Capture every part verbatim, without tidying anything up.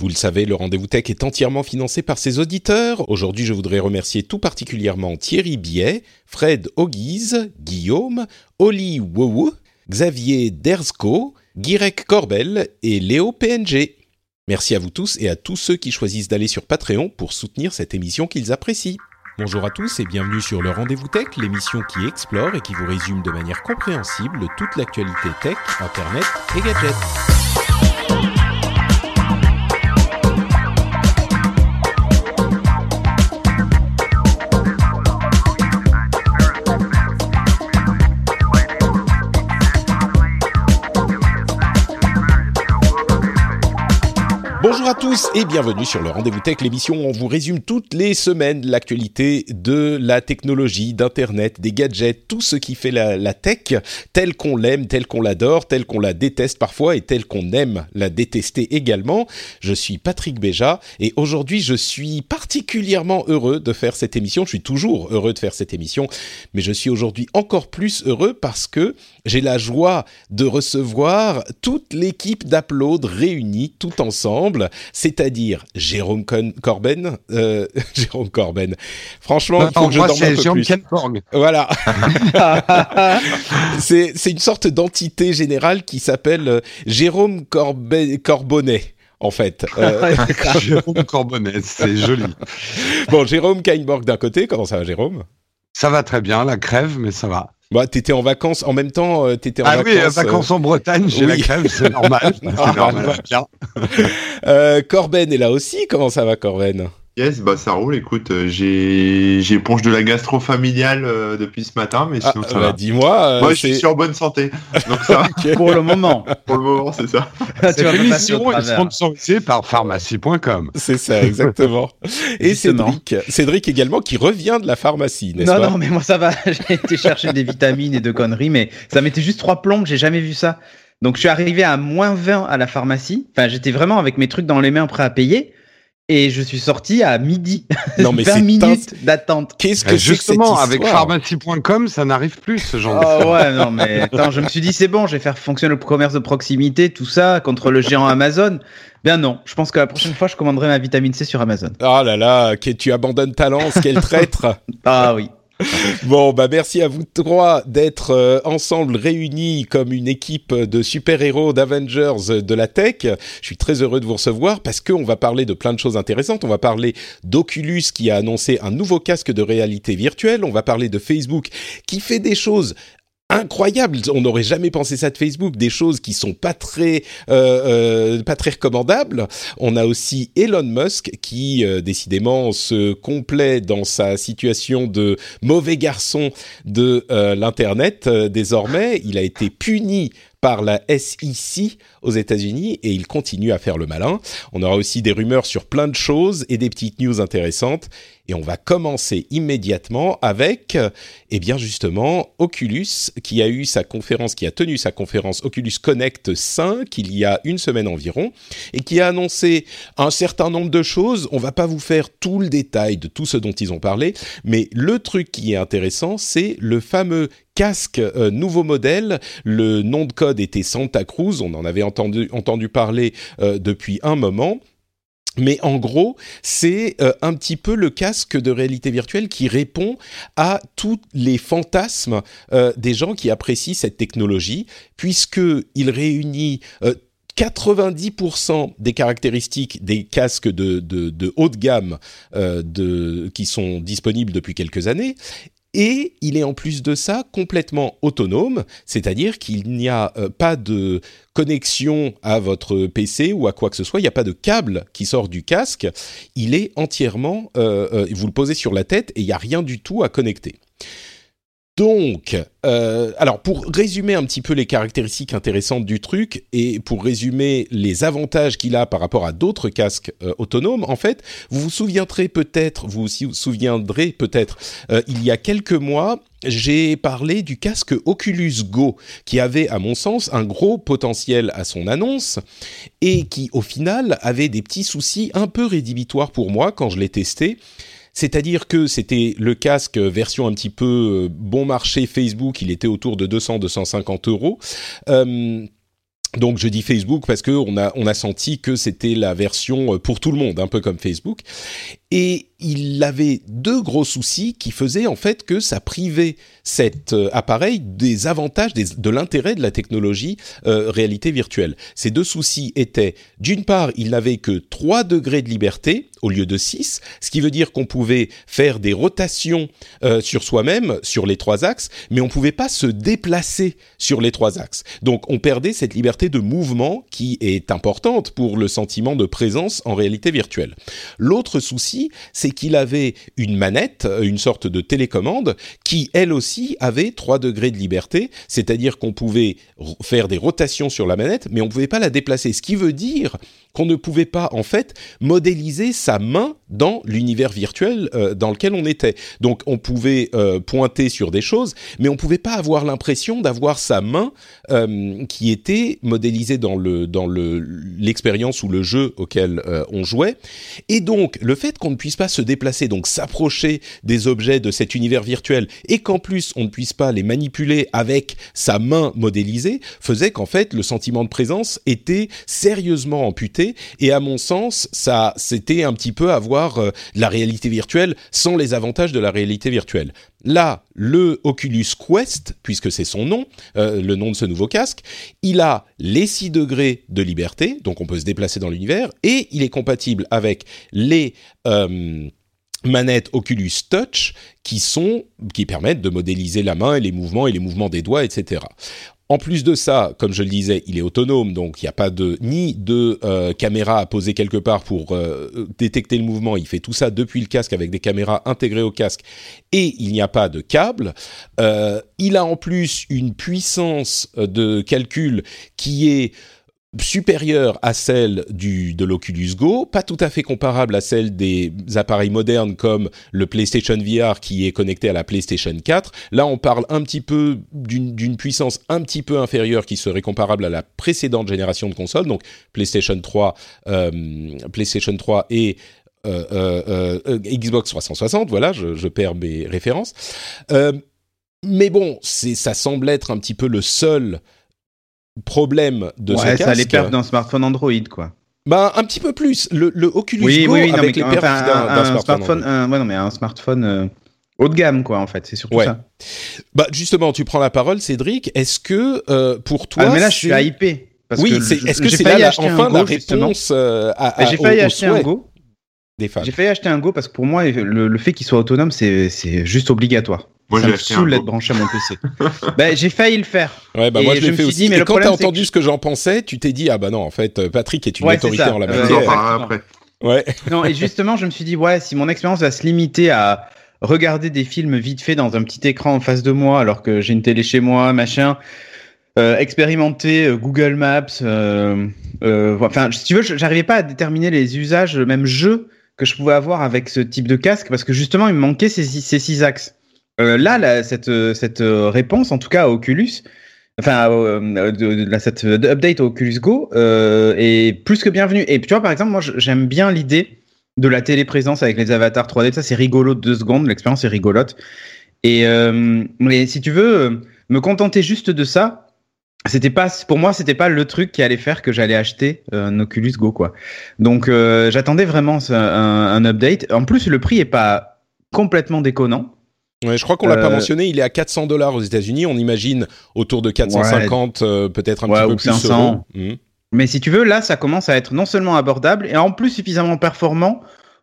Vous le savez, le Rendez-vous Tech est entièrement financé par ses auditeurs. Aujourd'hui, je voudrais remercier tout particulièrement Thierry Biet, Fred Oguiz, Guillaume, Oli Wouw, Xavier Dersko, Guirec Corbel et Léo P N G. Merci à vous tous et à tous ceux qui choisissent d'aller sur Patreon pour soutenir cette émission qu'ils apprécient. Bonjour à tous et bienvenue sur le Rendez-vous Tech, l'émission qui explore et qui vous résume de manière compréhensible toute l'actualité tech, internet et gadgets. Bonjour à tous et bienvenue sur le Rendez-vous Tech, l'émission où on vous résume toutes les semaines l'actualité de la technologie, d'Internet, des gadgets, tout ce qui fait la, la tech, telle qu'on l'aime, telle qu'on l'adore, telle qu'on la déteste parfois et telle qu'on aime la détester également. Je suis Patrick Béja et aujourd'hui je suis particulièrement heureux de faire cette émission. Je suis toujours heureux de faire cette émission, mais je suis aujourd'hui encore plus heureux parce que j'ai la joie de recevoir toute l'équipe d'Upload réunie tout ensemble. C'est-à-dire Jérôme Con- Corben, euh, Jérôme Corben. Franchement, non, il faut que je dorme un peu Jean plus. Kenborg. Voilà. c'est, c'est une sorte d'entité générale qui s'appelle Jérôme Corben, Corbonnet. En fait, euh... Jérôme Corbonnet, c'est joli. Bon, Jérôme Kenborg d'un côté. Comment ça va, Jérôme ? Ça va très bien, la crève, mais ça va. Bah, t'étais en vacances, en même temps, t'étais en ah vacances... Ah oui, vacances en Bretagne, j'ai oui. la crève, c'est normal. c'est ah, normal. Bien. Euh, Corben est là aussi, comment ça va Corben ? Yes, bah ça roule, écoute, j'ai, j'ai éponge de la gastro familiale euh, depuis ce matin, mais sinon ah, ça bah, va. Dis-moi... Euh, Moi, c'est... je suis en bonne santé, donc ça va. Okay. Pour le moment. Pour le moment, c'est ça. Cette émission est sponsorisée par pharmacie point com. C'est ça, exactement. Et Cédric, Cédric également, qui revient de la pharmacie, n'est-ce non, pas ? Non, non, mais moi ça va, j'ai été chercher des vitamines et de conneries, mais ça m'était juste trois plombes, j'ai jamais vu ça. Donc je suis arrivé à moins vingt à la pharmacie, enfin j'étais vraiment avec mes trucs dans les mains prêts à payer, et je suis sorti à midi. Non, mais vingt minutes tain... d'attente. Qu'est-ce que bah, justement, c'est que avec pharmacie point com, ça n'arrive plus, ce genre oh, de... Oh ouais, non, mais attends, je me suis dit, c'est bon, je vais faire fonctionner le commerce de proximité, tout ça, contre le géant Amazon. Bien non, je pense que la prochaine fois, je commanderai ma vitamine C sur Amazon. Oh là là, que tu abandonnes ta lance, quel traître. Ah oui. Bon, bah merci à vous trois d'être euh, ensemble réunis comme une équipe de super-héros, d'Avengers de la tech. Je suis très heureux de vous recevoir parce qu'on va parler de plein de choses intéressantes. On va parler d'Oculus qui a annoncé un nouveau casque de réalité virtuelle. On va parler de Facebook qui fait des choses incroyable, on n'aurait jamais pensé ça de Facebook, des choses qui sont pas très euh, euh, pas très recommandables. On a aussi Elon Musk qui euh, décidément se complaît dans sa situation de mauvais garçon de euh, l'internet euh, désormais, il a été puni par la S E C aux États-Unis et il continue à faire le malin. On aura aussi des rumeurs sur plein de choses et des petites news intéressantes. Et on va commencer immédiatement avec, eh bien justement, Oculus qui a eu sa conférence, qui a tenu sa conférence Oculus Connect cinq il y a une semaine environ et qui a annoncé un certain nombre de choses. On va pas vous faire tout le détail de tout ce dont ils ont parlé, mais le truc qui est intéressant, c'est le fameux casque euh, nouveau modèle. Le nom de code était Santa Cruz, on en avait entendu, entendu parler euh, depuis un moment. Mais en gros, c'est euh, un petit peu le casque de réalité virtuelle qui répond à tous les fantasmes euh, des gens qui apprécient cette technologie, puisqu'il réunit... Euh, quatre-vingt-dix pour cent des caractéristiques des casques de, de, de haut de gamme euh, de, qui sont disponibles depuis quelques années. Et il est en plus de ça complètement autonome, c'est-à-dire qu'il n'y a euh, pas de connexion à votre P C ou à quoi que ce soit, il n'y a pas de câble qui sort du casque, il est entièrement, euh, euh, vous le posez sur la tête et il n'y a rien du tout à connecter. Donc, euh, alors pour résumer un petit peu les caractéristiques intéressantes du truc et pour résumer les avantages qu'il a par rapport à d'autres casques euh, autonomes, en fait, vous vous souviendrez peut-être, vous aussi vous souviendrez peut-être, euh, il y a quelques mois, j'ai parlé du casque Oculus Go qui avait, à mon sens, un gros potentiel à son annonce et qui, au final, avait des petits soucis un peu rédhibitoires pour moi quand je l'ai testé. C'est-à-dire que c'était le casque version un petit peu bon marché Facebook, il était autour de deux cents à deux cent cinquante euros. Euh, Donc je dis Facebook parce que on a on a senti que c'était la version pour tout le monde, un peu comme Facebook. Et il avait deux gros soucis qui faisaient en fait que ça privait cet appareil des avantages, des, de l'intérêt de la technologie euh, réalité virtuelle. Ces deux soucis étaient, d'une part, il n'avait que trois degrés de liberté au lieu de six, ce qui veut dire qu'on pouvait faire des rotations euh, sur soi-même, sur les trois axes, mais on ne pouvait pas se déplacer sur les trois axes. Donc on perdait cette liberté de mouvement qui est importante pour le sentiment de présence en réalité virtuelle. L'autre souci, c'est qu'il avait une manette, une sorte de télécommande, qui elle aussi avait trois degrés de liberté, c'est-à-dire qu'on pouvait r- faire des rotations sur la manette, mais on ne pouvait pas la déplacer. Ce qui veut dire qu'on ne pouvait pas, en fait, modéliser sa main dans l'univers virtuel euh, dans lequel on était. Donc, on pouvait euh, pointer sur des choses, mais on ne pouvait pas avoir l'impression d'avoir sa main euh, qui était modélisée dans, le, dans le, l'expérience ou le jeu auquel euh, on jouait. Et donc, le fait qu'on ne puisse pas se déplacer, donc s'approcher des objets de cet univers virtuel, et qu'en plus, on ne puisse pas les manipuler avec sa main modélisée, faisait qu'en fait, le sentiment de présence était sérieusement amputé. Et à mon sens, ça, c'était un petit peu avoir euh, de la réalité virtuelle sans les avantages de la réalité virtuelle. Là, le Oculus Quest, puisque c'est son nom, euh, le nom de ce nouveau casque, il a les six degrés de liberté, donc on peut se déplacer dans l'univers, et il est compatible avec les euh, manettes Oculus Touch qui, sont, qui permettent de modéliser la main et les mouvements et les mouvements des doigts, et cetera. En plus de ça, comme je le disais, il est autonome, donc il n'y a pas de ni de euh, caméra à poser quelque part pour euh, détecter le mouvement. Il fait tout ça depuis le casque avec des caméras intégrées au casque et il n'y a pas de câble. Euh, il a en plus une puissance de calcul qui est supérieure à celle du, de l'Oculus Go, pas tout à fait comparable à celle des appareils modernes comme le PlayStation V R qui est connecté à la PlayStation quatre. Là, on parle un petit peu d'une, d'une puissance un petit peu inférieure qui serait comparable à la précédente génération de consoles, donc PlayStation trois, euh, PlayStation trois et euh, euh, euh, Xbox trois cent soixante. Voilà, je, je perds mes références. Euh, mais bon, c'est, ça semble être un petit peu le seul problème de ouais, ce casque. Ouais, ça les perd d'un smartphone Android, quoi. Bah, un petit peu plus. Le, le Oculus oui, Go oui, oui, non, avec mais, les perfs enfin, d'un, d'un smartphone. smartphone un, ouais, non, mais un smartphone euh, haut de gamme, quoi, en fait. C'est surtout ouais. ça. Bah, justement, tu prends la parole, Cédric. Est-ce que, euh, pour toi... Ah, mais là, c'est... je suis hypé. Parce oui, que c'est, je, est-ce que c'est là, là enfin, Go, la réponse euh, à, à, j'ai failli au, acheter au un Go. Des j'ai failli acheter un Go parce que, pour moi, le, le fait qu'il soit autonome, c'est, c'est juste obligatoire. Moi, ça j'ai me saoule d'être branché à mon P C. bah, j'ai failli le faire. Ouais, bah, moi, je, je l'ai me fait aussi. Dit, mais et quand tu as entendu que... ce que j'en pensais, tu t'es dit, ah bah non, en fait, Patrick est une ouais, autorité en la matière. Euh, on en parlera après. Ouais. non, et justement, je me suis dit, ouais, si mon expérience va se limiter à regarder des films vite fait dans un petit écran en face de moi, alors que j'ai une télé chez moi, machin, euh, expérimenter euh, Google Maps, euh, euh, enfin, si tu veux, j'arrivais pas à déterminer les usages, même jeux, que je pouvais avoir avec ce type de casque, parce que justement, il me manquait ces, ces six axes. Euh, là, là, cette cette réponse, en tout cas à Oculus, enfin euh, de, de, cette update à Oculus Go euh, est plus que bienvenue. Et tu vois, par exemple, moi, j'aime bien l'idée de la téléprésence avec les avatars trois D. Ça, c'est rigolo de deux secondes. L'expérience est rigolote. Et euh, mais si tu veux me contenter juste de ça, c'était pas pour moi, c'était pas le truc qui allait faire que j'allais acheter un Oculus Go, quoi. Donc, euh, j'attendais vraiment un, un update. En plus, le prix est pas complètement déconnant. Ouais, je crois qu'on l'a euh... pas mentionné, il est à quatre cents dollars aux États-Unis. On imagine autour de quatre cent cinquante, ouais, euh, peut-être un ouais, petit peu plus cinq cents. Mmh. Mais si tu veux, là, ça commence à être non seulement abordable et en plus suffisamment performant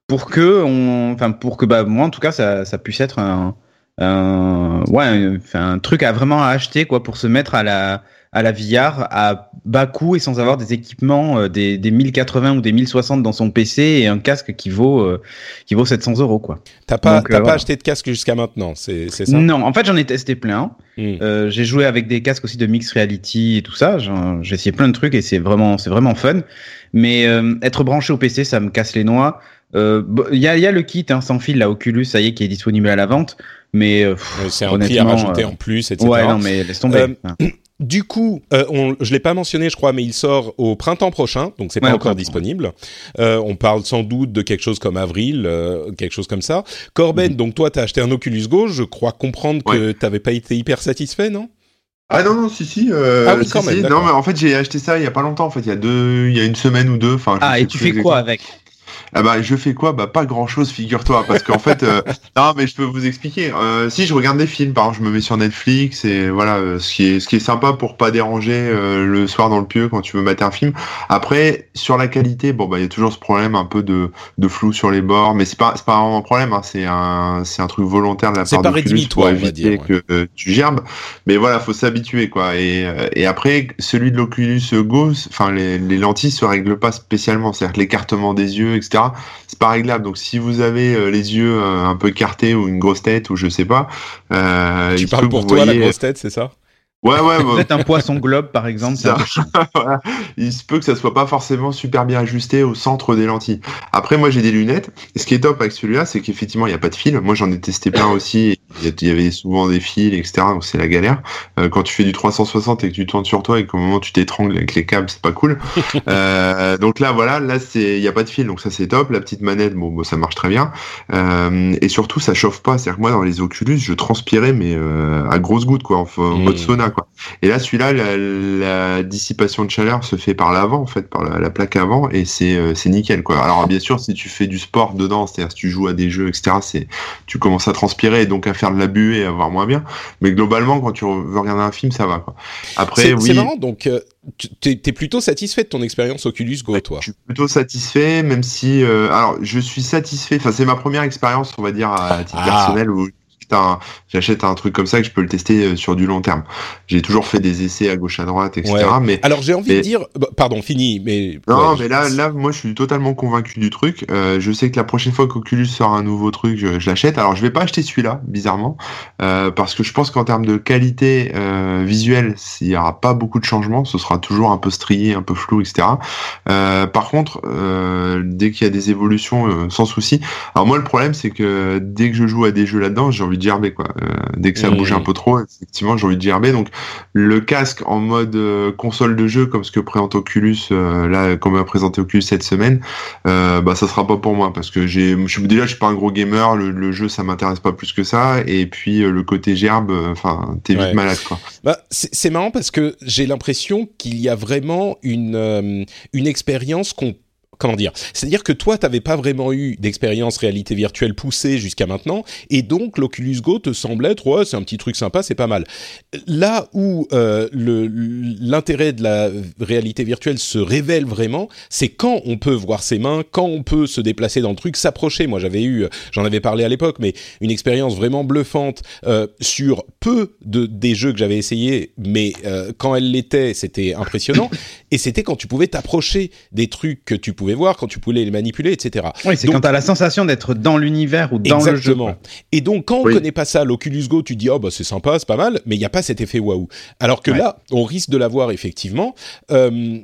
pour que, on... enfin, pour que, bah, moi, en tout cas, ça, ça puisse être un, un... ouais, un... Enfin, un truc à vraiment acheter, quoi, pour se mettre à la, à la V R à bas coût et sans avoir des équipements, euh, des, des mille quatre-vingts ou des mille soixante dans son P C et un casque qui vaut, euh, qui vaut sept cents euros, quoi. T'as pas, Donc, t'as euh, pas voilà. acheté de casque jusqu'à maintenant, c'est, c'est ça? Non, en fait, j'en ai testé plein. Mmh. Euh, j'ai joué avec des casques aussi de mixed reality et tout ça. J'en, j'ai essayé plein de trucs et c'est vraiment, c'est vraiment fun. Mais, euh, être branché au P C, ça me casse les noix. Euh, il y a, il y a le kit, hein, sans fil, la Oculus, ça y est, qui est disponible à la vente. Mais, pff, c'est un prix à rajouter euh, en plus, et cetera. Ouais, non, mais laisse tomber. Euh, Du coup, euh, on, je l'ai pas mentionné, je crois, mais il sort au printemps prochain, donc c'est pas ouais, encore disponible. Euh, on parle sans doute de quelque chose comme avril, euh, quelque chose comme ça. Corben, mmh. donc toi, t'as acheté un Oculus Go, je crois comprendre ouais. que t'avais pas été hyper satisfait, non ? Ah non non si si, euh, ah oui, si, même, si. Non mais en fait j'ai acheté ça il y a pas longtemps en fait, il y a deux il y a une semaine ou deux enfin. Ah et tu fais quoi avec? Ah bah je fais quoi? Bah pas grand chose figure-toi parce qu'en fait euh, non mais je peux vous expliquer. Euh, si je regarde des films par exemple, je me mets sur Netflix et voilà euh, ce qui est ce qui est sympa pour pas déranger euh, le soir dans le pieu quand tu veux mater un film. Après sur la qualité, bon bah il y a toujours ce problème un peu de de flou sur les bords mais c'est pas c'est pas un problème hein, c'est un c'est un truc volontaire de la part de Culus pour éviter que euh, tu gerbes mais voilà, faut s'habituer quoi et euh, et après celui de l'Oculus Go, enfin les les lentilles se règlent pas spécialement, c'est-à-dire l'écartement des yeux et cetera c'est pas réglable, donc si vous avez euh, les yeux euh, un peu écartés ou une grosse tête ou je sais pas euh, tu parles pour toi voyez... la grosse tête c'est ça? Ouais ouais bah... peut-être un poisson globe par exemple ça. Voilà. Il se peut que ça soit pas forcément super bien ajusté au centre des lentilles. Après moi j'ai des lunettes et ce qui est top avec celui-là c'est qu'effectivement il n'y a pas de fil, moi j'en ai testé plein aussi, il y avait souvent des fils etc donc c'est la galère euh, quand tu fais du trois cent soixante et que tu tournes sur toi et qu'au moment tu t'étrangles avec les câbles c'est pas cool euh, donc là voilà là c'est il n'y a pas de fil donc ça c'est top. La petite manette bon, bon ça marche très bien euh, et surtout ça chauffe pas, c'est-à-dire que moi dans les Oculus je transpirais mais euh, à grosses gouttes quoi en mmh. mode sauna quoi. Et là celui-là la, la dissipation de chaleur se fait par l'avant en fait par la, la plaque avant et c'est euh, c'est nickel quoi. Alors bien sûr si tu fais du sport dedans, c'est-à-dire si tu joues à des jeux etc c'est tu commences à transpirer et donc à faire de la buée et avoir moins bien mais globalement quand tu veux regarder un film ça va quoi. Après c'est, oui c'est marrant donc euh... T'es, t'es plutôt satisfait de ton expérience Oculus Go, ouais, toi? Je suis plutôt satisfait, même si... Euh, alors, je suis satisfait, enfin, c'est ma première expérience, on va dire, à titre ah. personnel, où un, j'achète un truc comme ça que je peux le tester sur du long terme. J'ai toujours fait des essais à gauche, à droite, et cetera. Ouais. Mais, alors, j'ai envie mais, de dire... Bah, pardon, fini, mais... Non, ouais, mais là, là, moi, je suis totalement convaincu du truc. Euh, je sais que la prochaine fois qu'Oculus sort un nouveau truc, je, je l'achète. Alors, je vais pas acheter celui-là, bizarrement, euh, parce que je pense qu'en termes de qualité euh, visuelle, il n'y aura pas beaucoup de changements. Ce sera toujours un peu strié, un peu flou, et cetera. Euh, par contre, euh, dès qu'il y a des évolutions, euh, sans souci. Alors, moi, le problème, c'est que dès que je joue à des jeux là-dedans, j'ai envie de gerber quoi. Euh, dès que ça mmh. bouge un peu trop, effectivement, j'ai envie de gerber. Donc, le casque en mode euh, console de jeu, comme ce que présente Oculus, euh, là, comme a présenté Oculus cette semaine, euh, bah, ça sera pas pour moi parce que j'ai, je, déjà, je suis pas un gros gamer. Le, le jeu, ça m'intéresse pas plus que ça. Et puis, euh, le côté gerbe, enfin, euh, t'es vite ouais. malade quoi. Bah, c'est, c'est marrant parce que j'ai l'impression qu'il y a vraiment une euh, une expérience qu'on Comment dire ? C'est-à-dire que toi, tu n'avais pas vraiment eu d'expérience réalité virtuelle poussée jusqu'à maintenant, et donc l'Oculus Go te semblait être, ouais, c'est un petit truc sympa, c'est pas mal. Là où euh, le, l'intérêt de la réalité virtuelle se révèle vraiment, c'est quand on peut voir ses mains, quand on peut se déplacer dans le truc, s'approcher. Moi, j'avais eu, j'en avais parlé à l'époque, mais une expérience vraiment bluffante euh, sur peu de, des jeux que j'avais essayés, mais euh, quand elle l'était, c'était impressionnant, et c'était quand tu pouvais t'approcher des trucs que tu pouvais voir, quand tu pouvais les manipuler, et cetera. Oui, c'est donc, quand tu as la sensation d'être dans l'univers ou dans exactement. le jeu. Exactement. Et donc, quand oui. on ne connaît pas ça, l'Oculus Go, tu dis « Oh, bah, c'est sympa, c'est pas mal », mais il n'y a pas cet effet « waouh ». Alors que ouais. là, on risque de l'avoir, effectivement. Euh,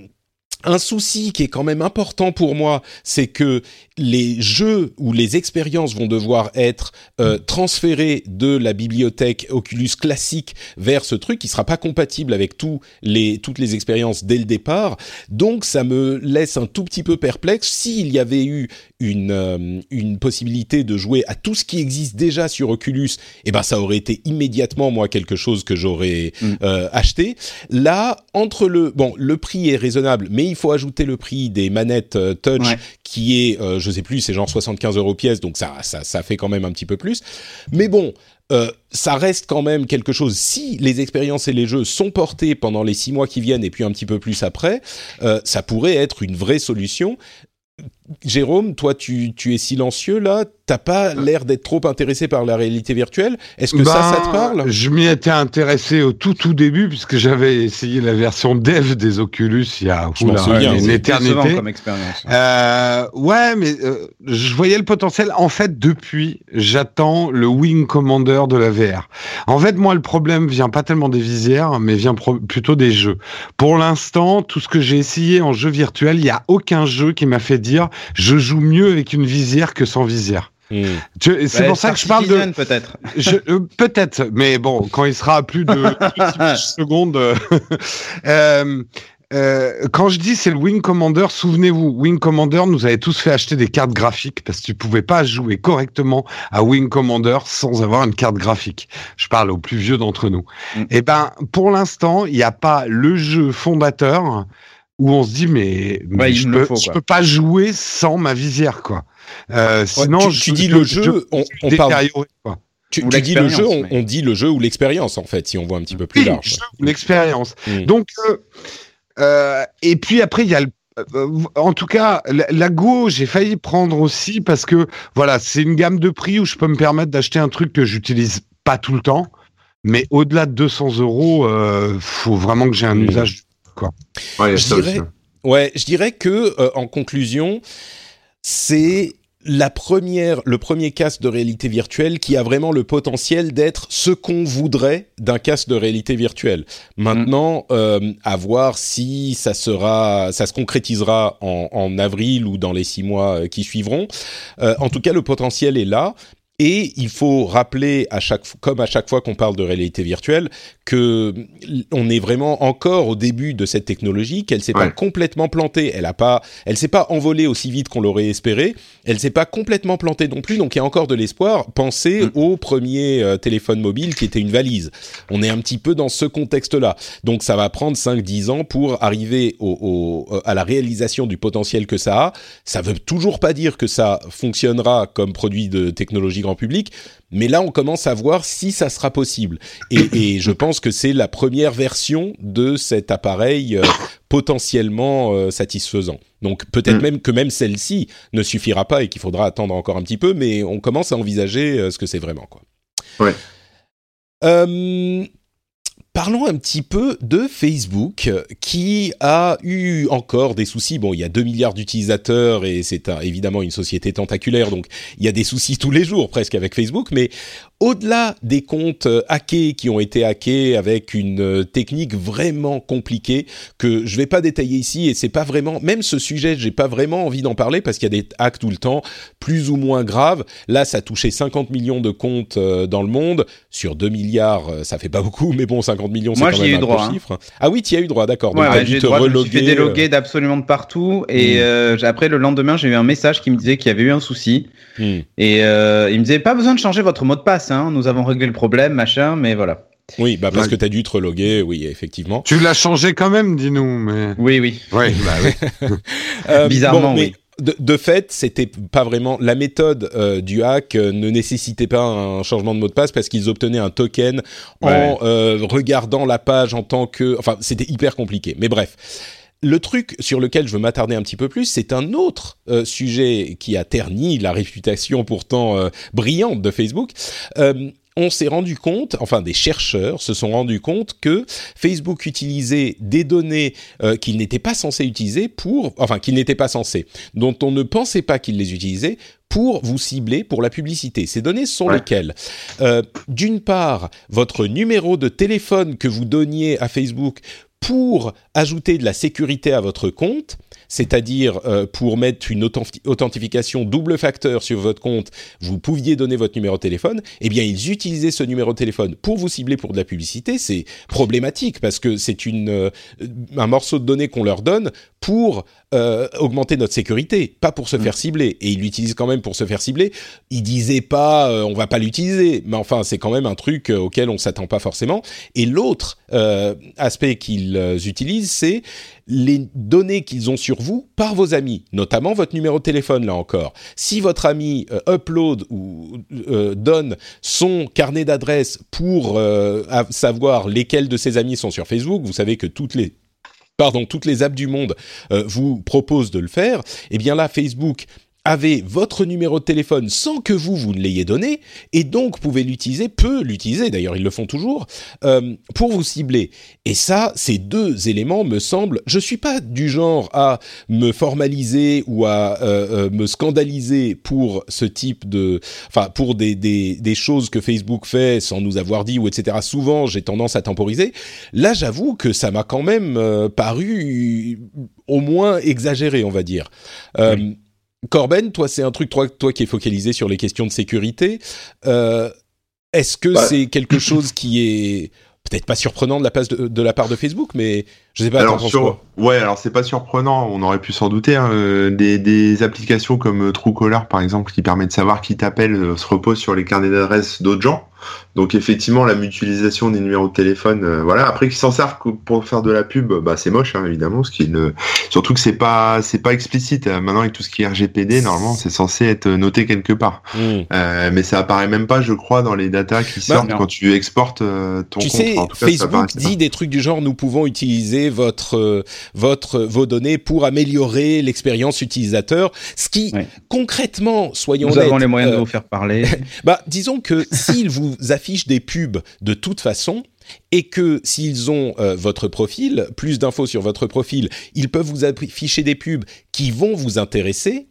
un souci qui est quand même important pour moi, c'est que les jeux ou les expériences vont devoir être euh, transférées de la bibliothèque Oculus classique vers ce truc qui sera pas compatible avec tous les, toutes les expériences dès le départ. Donc, ça me laisse un tout petit peu perplexe. S'il y avait eu une, euh, une possibilité de jouer à tout ce qui existe déjà sur Oculus, eh ben, ça aurait été immédiatement, moi, quelque chose que j'aurais euh, acheté. Là, entre le... Bon, le prix est raisonnable, mais il faut ajouter le prix des manettes euh, Touch ouais. qui est... Euh, je sais plus, c'est genre soixante-quinze euros pièce, donc ça, ça, ça fait quand même un petit peu plus. Mais bon, euh, ça reste quand même quelque chose. Si les expériences et les jeux sont portés pendant les six mois qui viennent et puis un petit peu plus après, euh, ça pourrait être une vraie solution. Jérôme, toi, tu, tu es silencieux là. T'as pas l'air d'être trop intéressé par la réalité virtuelle. Est-ce que ben, ça, ça te parle ? Je m'y étais intéressé au tout tout début puisque j'avais essayé la version dev des Oculus il y a je oula, souviens, une éternité. Comme expérience. Euh, ouais, mais euh, je voyais le potentiel. En fait, depuis, j'attends le Wing Commander de la V R. En fait, moi, le problème vient pas tellement des visières, mais vient pro- plutôt des jeux. Pour l'instant, tout ce que j'ai essayé en jeu virtuel, il y a aucun jeu qui m'a fait dire. Je joue mieux avec une visière que sans visière. Mmh. Je, c'est ouais, pour ça que je parle de peut-être. Je, euh, peut-être, mais bon, quand il sera à plus de secondes. euh, Euh, quand je dis c'est le Wing Commander, souvenez-vous, Wing Commander nous avait tous fait acheter des cartes graphiques parce que tu pouvais pas jouer correctement à Wing Commander sans avoir une carte graphique. Je parle aux plus vieux d'entre nous. Mmh. Et ben, pour l'instant, il n'y a pas le jeu fondateur où on se dit mais, mais ouais, je, peux, faut, je peux pas jouer sans ma visière quoi. Euh, ouais, sinon, tu, je, tu dis je, le jeu, je, on, on parle. Quoi. Tu, tu dis le jeu, on, mais... on dit le jeu ou l'expérience en fait, si on voit un petit peu plus oui, large. Le jeu ou l'expérience. Mmh. Donc, euh, euh, et puis après il y a le, euh, en tout cas la, la Go, j'ai failli prendre aussi parce que voilà, c'est une gamme de prix où je peux me permettre d'acheter un truc que j'utilise pas tout le temps, mais au-delà de deux cents euros, euh, faut vraiment que j'ai un mmh. usage quoi. Ouais, je dirais, ouais, je dirais que euh, en conclusion, c'est la première, le premier casque de réalité virtuelle qui a vraiment le potentiel d'être ce qu'on voudrait d'un casque de réalité virtuelle. Maintenant, mmh. euh, à voir si ça sera, ça se concrétisera en, en avril ou dans les six mois qui suivront. Euh, en tout cas, le potentiel est là. Et il faut rappeler, à chaque, comme à chaque fois qu'on parle de réalité virtuelle, qu'on est vraiment encore au début de cette technologie, qu'elle ne s'est ouais. pas complètement plantée. Elle ne s'est pas envolée aussi vite qu'on l'aurait espéré. Elle ne s'est pas complètement plantée non plus, donc il y a encore de l'espoir. Pensez mmh. au premier euh, téléphone mobile qui était une valise. On est un petit peu dans ce contexte-là. Donc ça va prendre cinq à dix ans pour arriver au, au, à la réalisation du potentiel que ça a. Ça ne veut toujours pas dire que ça fonctionnera comme produit de technologie public, mais là on commence à voir si ça sera possible et, et je pense que c'est la première version de cet appareil euh, potentiellement euh, satisfaisant, donc peut-être mmh. même que même celle-ci ne suffira pas et qu'il faudra attendre encore un petit peu, mais on commence à envisager euh, ce que c'est vraiment quoi. Ouais. Euh, parlons un petit peu de Facebook, qui a eu encore des soucis. Bon, il y a deux milliards d'utilisateurs et c'est un, évidemment une société tentaculaire, donc il y a des soucis tous les jours presque avec Facebook, mais au-delà des comptes hackés qui ont été hackés avec une technique vraiment compliquée que je vais pas détailler ici, et c'est pas vraiment, même ce sujet, j'ai pas vraiment envie d'en parler parce qu'il y a des hacks tout le temps, plus ou moins graves. Là, ça touchait cinquante millions de comptes dans le monde. Sur deux milliards, ça fait pas beaucoup, mais bon, cinquante millions, c'est moi, quand même un gros chiffre. Hein. Ah oui, tu y as eu droit, d'accord. Ouais, donc, ouais, j'ai eu droit, je me suis fait déloguer d'absolument de partout. Et mmh. euh, après, le lendemain, j'ai eu un message qui me disait qu'il y avait eu un souci. Mmh. Et euh, il me disait, pas besoin de changer votre mot de passe. Hein, nous avons réglé le problème, machin, mais voilà. Oui, bah parce ouais. que t'as dû te reloguer, oui, effectivement. Tu l'as changé quand même, dis-nous. Mais... Oui, oui. Ouais, bah, oui. euh, Bizarrement, bon, oui. De, de fait, c'était pas vraiment la méthode euh, du hack euh, ne nécessitait pas un changement de mot de passe parce qu'ils obtenaient un token en ouais. euh, regardant la page en tant que. Enfin, c'était hyper compliqué. Mais bref. Le truc sur lequel je veux m'attarder un petit peu plus, c'est un autre euh, sujet qui a terni la réputation pourtant euh, brillante de Facebook. Euh, on s'est rendu compte, enfin des chercheurs se sont rendus compte que Facebook utilisait des données euh, qu'il n'était pas censé utiliser pour... Enfin, qu'il n'était pas censé, dont on ne pensait pas qu'il les utilisait pour vous cibler pour la publicité. Ces données sont ouais. lesquelles ? euh, D'une part, votre numéro de téléphone que vous donniez à Facebook pour ajouter de la sécurité à votre compte, c'est-à-dire euh, pour mettre une authenti- authentification double facteur sur votre compte, vous pouviez donner votre numéro de téléphone, eh bien ils utilisaient ce numéro de téléphone pour vous cibler pour de la publicité. C'est problématique parce que c'est une, euh, un morceau de données qu'on leur donne pour euh, augmenter notre sécurité, pas pour se mmh. faire cibler. Et ils l'utilisent quand même pour se faire cibler. Ils disaient pas euh, on va pas l'utiliser, mais enfin c'est quand même un truc auquel on s'attend pas forcément. Et l'autre euh, aspect qu'ils euh, utilisent, c'est les données qu'ils ont sur vous par vos amis, notamment votre numéro de téléphone, là encore. Si votre ami euh, upload ou euh, donne son carnet d'adresse pour euh, savoir lesquels de ses amis sont sur Facebook, vous savez que toutes les, pardon, toutes les apps du monde euh, vous proposent de le faire, eh bien là, Facebook avait votre numéro de téléphone sans que vous, vous ne l'ayez donné, et donc pouvez l'utiliser, peut l'utiliser, d'ailleurs ils le font toujours, euh, pour vous cibler. Et ça, ces deux éléments me semblent... Je ne suis pas du genre à me formaliser ou à euh, euh, me scandaliser pour ce type de... Enfin, pour des, des, des choses que Facebook fait sans nous avoir dit, ou et cetera. Souvent, j'ai tendance à temporiser. Là, j'avoue que ça m'a quand même euh, paru au moins exagéré, on va dire. Euh, oui. Corben, toi, c'est un truc, toi, toi qui est focalisé sur les questions de sécurité. Euh, est-ce que bah. c'est quelque chose qui est peut-être pas surprenant de la, de, de la part de Facebook, mais Je sais pas. Alors, sur... Ouais, alors c'est pas surprenant, on aurait pu s'en douter. Hein. Des, des applications comme Truecaller, par exemple, qui permet de savoir qui t'appelle, se repose sur les carnets d'adresses d'autres gens. Donc effectivement, la mutualisation des numéros de téléphone, euh, voilà. Après qu'ils s'en servent pour faire de la pub, bah c'est moche, hein, évidemment. Ce qui ne... Surtout que c'est pas, c'est pas explicite. Maintenant, avec tout ce qui est R G P D, normalement, c'est censé être noté quelque part. Mmh. Euh, mais ça apparaît même pas, je crois, dans les datas qui sortent bah, quand tu exportes euh, ton tu compte. Tu sais, en tout cas, Facebook dit pas. Des trucs du genre, nous pouvons utiliser votre, euh, votre, vos données pour améliorer l'expérience utilisateur. Ce qui, ouais. concrètement, soyons honnêtes, nous avons les moyens euh, de vous faire parler. Bah, disons que s'ils vous affichent des pubs de toute façon et que s'ils ont euh, votre profil, plus d'infos sur votre profil, ils peuvent vous afficher des pubs qui vont vous intéresser.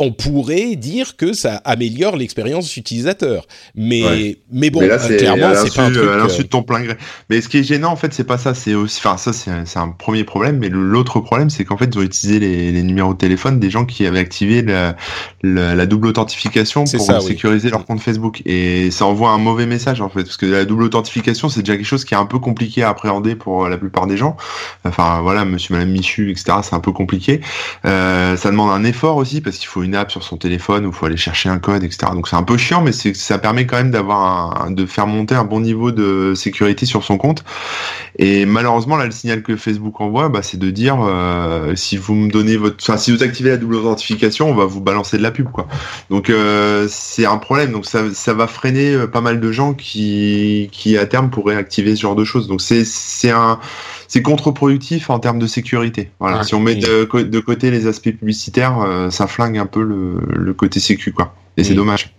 On pourrait dire que ça améliore l'expérience utilisateur, mais ouais. mais bon, mais là, c'est, clairement c'est pas un truc à l'insu de ton plein gré. Mais ce qui est gênant en fait, c'est pas ça, c'est aussi, enfin ça c'est un, c'est un premier problème, mais l'autre problème c'est qu'en fait ils ont utilisé les, les numéros de téléphone des gens qui avaient activé la, la, la double authentification c'est pour ça, sécuriser oui. leur compte Facebook, et ça envoie un mauvais message en fait, parce que la double authentification c'est déjà quelque chose qui est un peu compliqué à appréhender pour la plupart des gens. Enfin voilà, Monsieur, Madame Michu, et cetera. C'est un peu compliqué. Euh, ça demande un effort aussi parce qu'il faut une une app sur son téléphone où il faut aller chercher un code, et cetera. Donc c'est un peu chiant, mais c'est, ça permet quand même d'avoir un, de faire monter un bon niveau de sécurité sur son compte. Et malheureusement, là, le signal que Facebook envoie, bah, c'est de dire euh, si vous me donnez votre, enfin, si vous activez la double authentification, on va vous balancer de la pub, quoi. Donc euh, c'est un problème. Donc ça, ça va freiner pas mal de gens qui, qui à terme pourraient activer ce genre de choses. Donc c'est, c'est un, c'est contre-productif en termes de sécurité. Voilà. Ah, si on met de, de côté les aspects publicitaires, euh, ça flingue un peu le, le côté sécu, quoi. Et oui. c'est dommage.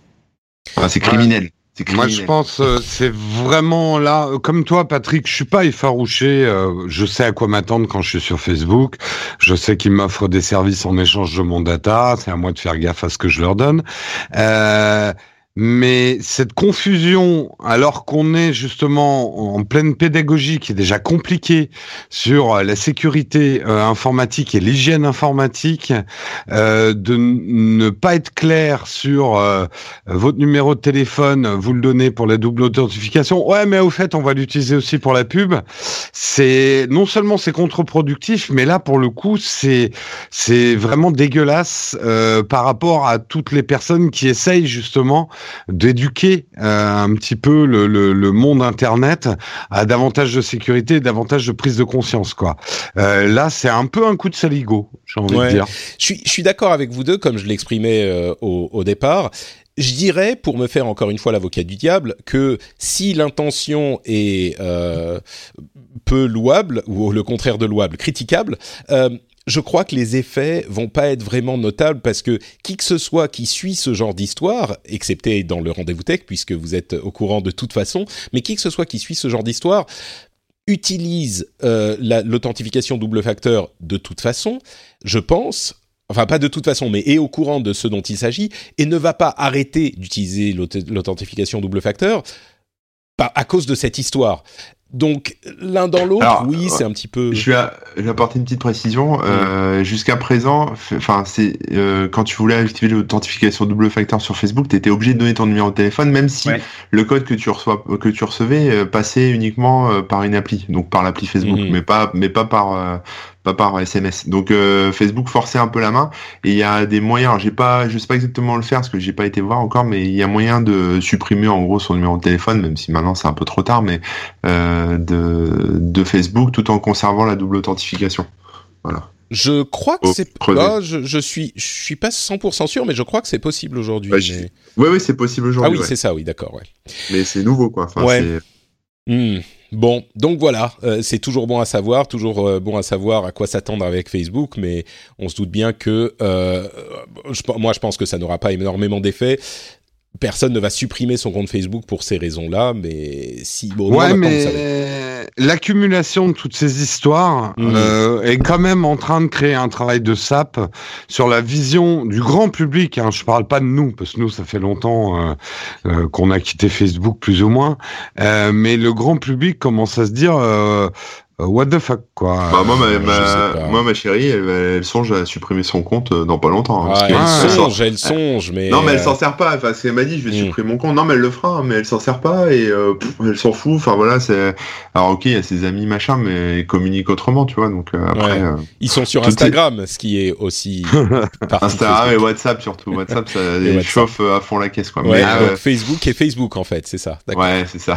Enfin, c'est criminel. Ouais. C'est criminel. Moi, je pense, euh, c'est vraiment là, comme toi, Patrick, je suis pas effarouché. Euh, je sais à quoi m'attendre quand je suis sur Facebook. Je sais qu'ils m'offrent des services en échange de mon data. C'est à moi de faire gaffe à ce que je leur donne. Euh, Mais cette confusion, alors qu'on est justement en pleine pédagogie qui est déjà compliquée sur la sécurité euh, informatique et l'hygiène informatique, euh, de n- ne pas être clair sur euh, votre numéro de téléphone, vous le donnez pour la double authentification. Ouais, mais au fait, on va l'utiliser aussi pour la pub. C'est non seulement c'est contre-productif, mais là pour le coup, c'est c'est vraiment dégueulasse euh, par rapport à toutes les personnes qui essayent justement d'éduquer euh, un petit peu le, le, le monde Internet à davantage de sécurité, davantage de prise de conscience, quoi. Euh, là, c'est un peu un coup de saligo, j'ai envie ouais. de dire. Je suis, je suis d'accord avec vous deux, comme je l'exprimais euh, au, au départ. Je dirais, pour me faire encore une fois l'avocat du diable, que si l'intention est euh, peu louable, ou le contraire de louable, critiquable... Euh, je crois que les effets vont pas être vraiment notables parce que qui que ce soit qui suit ce genre d'histoire, excepté dans le rendez-vous tech, puisque vous êtes au courant de toute façon, mais qui que ce soit qui suit ce genre d'histoire utilise euh, la, l'authentification double facteur de toute façon, je pense... Enfin, pas de toute façon, mais est au courant de ce dont il s'agit et ne va pas arrêter d'utiliser l'authentification double facteur à cause de cette histoire. Donc, l'un dans l'autre, alors, oui, c'est un petit peu... Je vais, à, je vais apporter une petite précision. Mmh. Euh, jusqu'à présent, enfin, c'est, euh, quand tu voulais activer l'authentification double facteur sur Facebook, tu étais obligé de donner ton numéro de téléphone, même si ouais. le code que tu, reçois, que tu recevais euh, passait uniquement euh, par une appli, donc par l'appli Facebook, mmh. mais, pas, mais pas par... Euh, pas par S M S. Donc euh, Facebook forçait un peu la main et il y a des moyens. J'ai pas, je sais pas exactement le faire parce que j'ai pas été voir encore, mais il y a moyen de supprimer en gros son numéro de téléphone, même si maintenant c'est un peu trop tard, mais euh, de, de Facebook tout en conservant la double authentification. Voilà. Je crois que oh, c'est là, oh, je, je suis, je suis pas cent pour cent sûr, mais je crois que c'est possible aujourd'hui. Bah, mais... Oui, oui, c'est possible aujourd'hui. Ah oui, ouais. c'est ça, oui, d'accord, ouais. Mais c'est nouveau, quoi. Enfin, ouais. C'est... Mmh. Bon, donc voilà, euh, c'est toujours bon à savoir, toujours euh, bon à savoir à quoi s'attendre avec Facebook, mais on se doute bien que, euh, je, moi je pense que ça n'aura pas énormément d'effet. Personne ne va supprimer son compte Facebook pour ces raisons-là, mais si... Bon, ouais, mais ça va... l'accumulation de toutes ces histoires mmh. euh, est quand même en train de créer un travail de sape sur la vision du grand public. Hein. Je parle pas de nous, parce que nous, ça fait longtemps euh, euh, qu'on a quitté Facebook, plus ou moins. Euh, mais le grand public commence à se dire... Euh, what the fuck, quoi. Bah, moi, ma, euh, ma, moi, ma chérie, elle, elle songe à supprimer son compte dans pas longtemps. Hein, ah, elle, elle songe, sort... elle songe, mais... Non, mais elle s'en sert pas. Enfin, elle m'a dit, je vais mm. supprimer mon compte. Non, mais elle le fera, mais elle s'en sert pas et euh, pff, elle s'en fout. Enfin, voilà, c'est... Alors, ok, il y a ses amis, machin, mais ils communiquent autrement, tu vois, donc euh, après... Ouais. Euh, ils sont sur Instagram, est... ce qui est aussi... Instagram et WhatsApp, surtout. WhatsApp, ça WhatsApp. chauffe à fond la caisse, quoi. Ouais, mais, euh... Facebook et Facebook, en fait, c'est ça. D'accord. Ouais, c'est ça.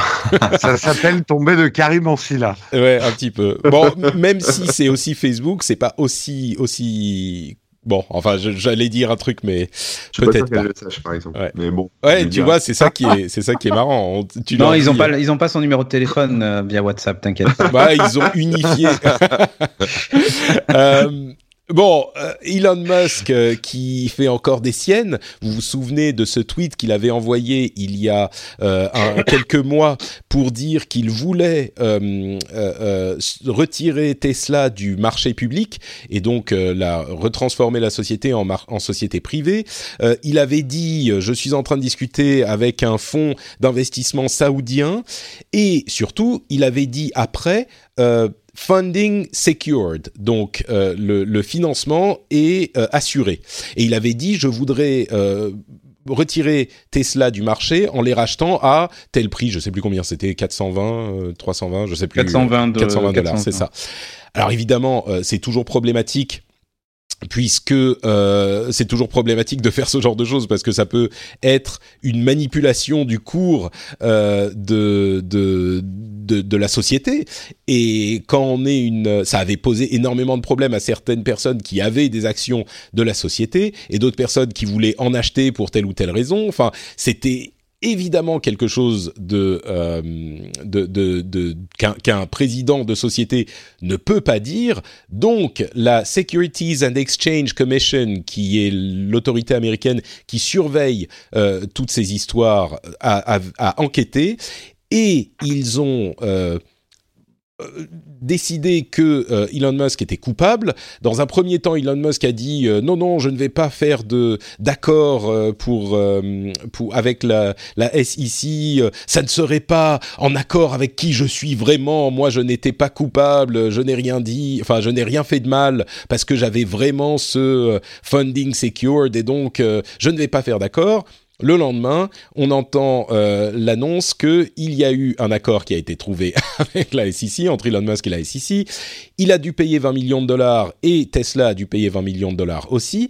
Ça s'appelle tomber de Karim en Silla. Ouais, un petit peu. Bon, même si c'est aussi Facebook, c'est pas aussi... aussi... Bon, enfin, je, j'allais dire un truc, mais je peut-être pas. Sûr pas. Le sache, par exemple. Ouais. Mais bon. Ouais, tu dire. vois, c'est ça qui est, c'est ça qui est marrant. On, tu non, ils ont pas, ils ont pas son numéro de téléphone euh, via WhatsApp. T'inquiète pas. Bah, ils ont unifié. euh, Bon, euh, Elon Musk euh, qui fait encore des siennes. Vous vous souvenez de ce tweet qu'il avait envoyé il y a euh, un, quelques mois pour dire qu'il voulait euh, euh, euh, retirer Tesla du marché public et donc euh, la, retransformer la société en, mar- en société privée. Euh, il avait dit euh, « Je suis en train de discuter avec un fonds d'investissement saoudien » et surtout, il avait dit après euh, « Funding secured », donc euh, le, le financement est euh, assuré. Et il avait dit, je voudrais euh, retirer Tesla du marché en les rachetant à tel prix, je ne sais plus combien c'était, quatre cent vingt, trois cent vingt, je ne sais plus. quatre cent vingt dollars, c'est ça. Alors évidemment, euh, c'est toujours problématique. Puisque euh, c'est toujours problématique de faire ce genre de choses parce que ça peut être une manipulation du cours euh, de, de de de la société. Et quand on est une, ça avait posé énormément de problèmes à certaines personnes qui avaient des actions de la société et d'autres personnes qui voulaient en acheter pour telle ou telle raison. Enfin, c'était évidemment quelque chose de, euh, de, de, de qu'un, qu'un président de société ne peut pas dire. Donc, la Securities and Exchange Commission, qui est l'autorité américaine qui surveille euh, toutes ces histoires, a, a, a enquêté. Et ils ont... Euh, décidé que euh, Elon Musk était coupable. Dans un premier temps, Elon Musk a dit euh, non non, je ne vais pas faire de d'accord euh, pour, euh, pour avec la, la S E C. Euh, ça ne serait pas en accord avec qui je suis vraiment. Moi, je n'étais pas coupable. Je n'ai rien dit. Enfin, je n'ai rien fait de mal parce que j'avais vraiment ce euh, funding secured et donc euh, je ne vais pas faire d'accord. Le lendemain, on entend euh, l'annonce qu'il y a eu un accord qui a été trouvé avec la S E C, entre Elon Musk et la S E C. Il a dû payer vingt millions de dollars et Tesla a dû payer vingt millions de dollars aussi.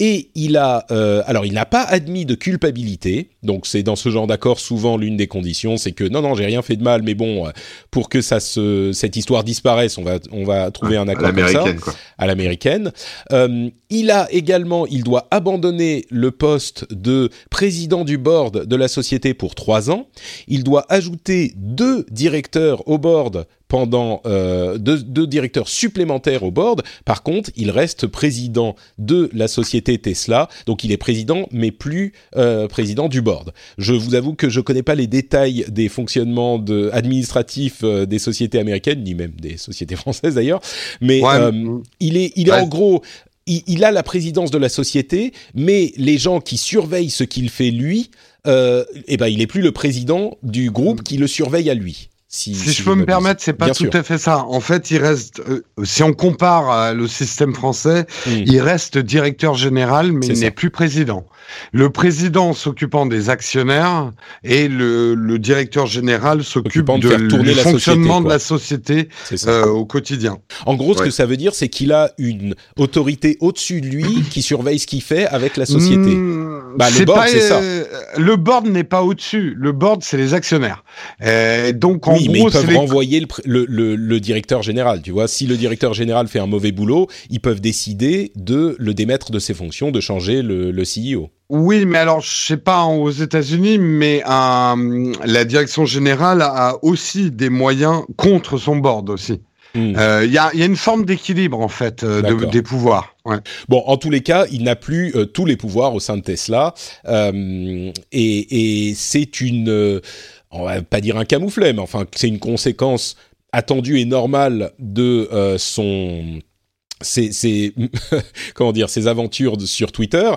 Et il a, euh, alors il n'a pas admis de culpabilité. Donc c'est dans ce genre d'accord souvent l'une des conditions, c'est que non non, j'ai rien fait de mal, mais bon, pour que ça se, cette histoire disparaisse, on va on va trouver un accord comme ça, quoi. À l'américaine. Euh, il a également, il doit abandonner le poste de président. président du board de la société pour trois ans. Il doit ajouter deux directeurs au board pendant euh, deux, deux directeurs supplémentaires au board. Par contre, il reste président de la société Tesla. Donc, il est président, mais plus euh, président du board. Je vous avoue que je ne connais pas les détails des fonctionnements de, administratifs euh, des sociétés américaines, ni même des sociétés françaises d'ailleurs. Mais ouais, euh, mais... il est, il est ouais. en gros... Il a la présidence de la société, mais les gens qui surveillent ce qu'il fait lui, euh, eh ben il n'est plus le président du groupe qui le surveille à lui. Si, si, si je peux me permettre, c'est pas tout sûr. à fait ça. En fait, il reste, euh, si on compare euh, le système français, mmh. il reste directeur général, mais c'est il ça. n'est plus président. Le président s'occupant des actionnaires et le, le directeur général s'occupe de, de du fonctionnement société, de la société euh, au quotidien. En gros, ce ouais. que ça veut dire, c'est qu'il a une autorité au-dessus de lui qui surveille ce qu'il fait avec la société. Mmh, bah, le board, pas, c'est ça. Euh, le board n'est pas au-dessus. Le board, c'est les actionnaires. Et donc, en oui, gros, mais ils peuvent les... renvoyer le, le, le, le directeur général. Tu vois, si le directeur général fait un mauvais boulot, ils peuvent décider de le démettre de ses fonctions, de changer le, le C E O. Oui, mais alors, je sais pas aux États-Unis, mais euh, la direction générale a aussi des moyens contre son board aussi. Il mmh. euh, y, y a une forme d'équilibre, en fait, euh, de, des pouvoirs. Ouais. Bon, en tous les cas, il n'a plus euh, tous les pouvoirs au sein de Tesla. Euh, et, et c'est une... Euh, on va pas dire un camouflet, mais enfin, c'est une conséquence attendue et normale de euh, son... Ces, ces, comment dire, ces aventures de, sur Twitter.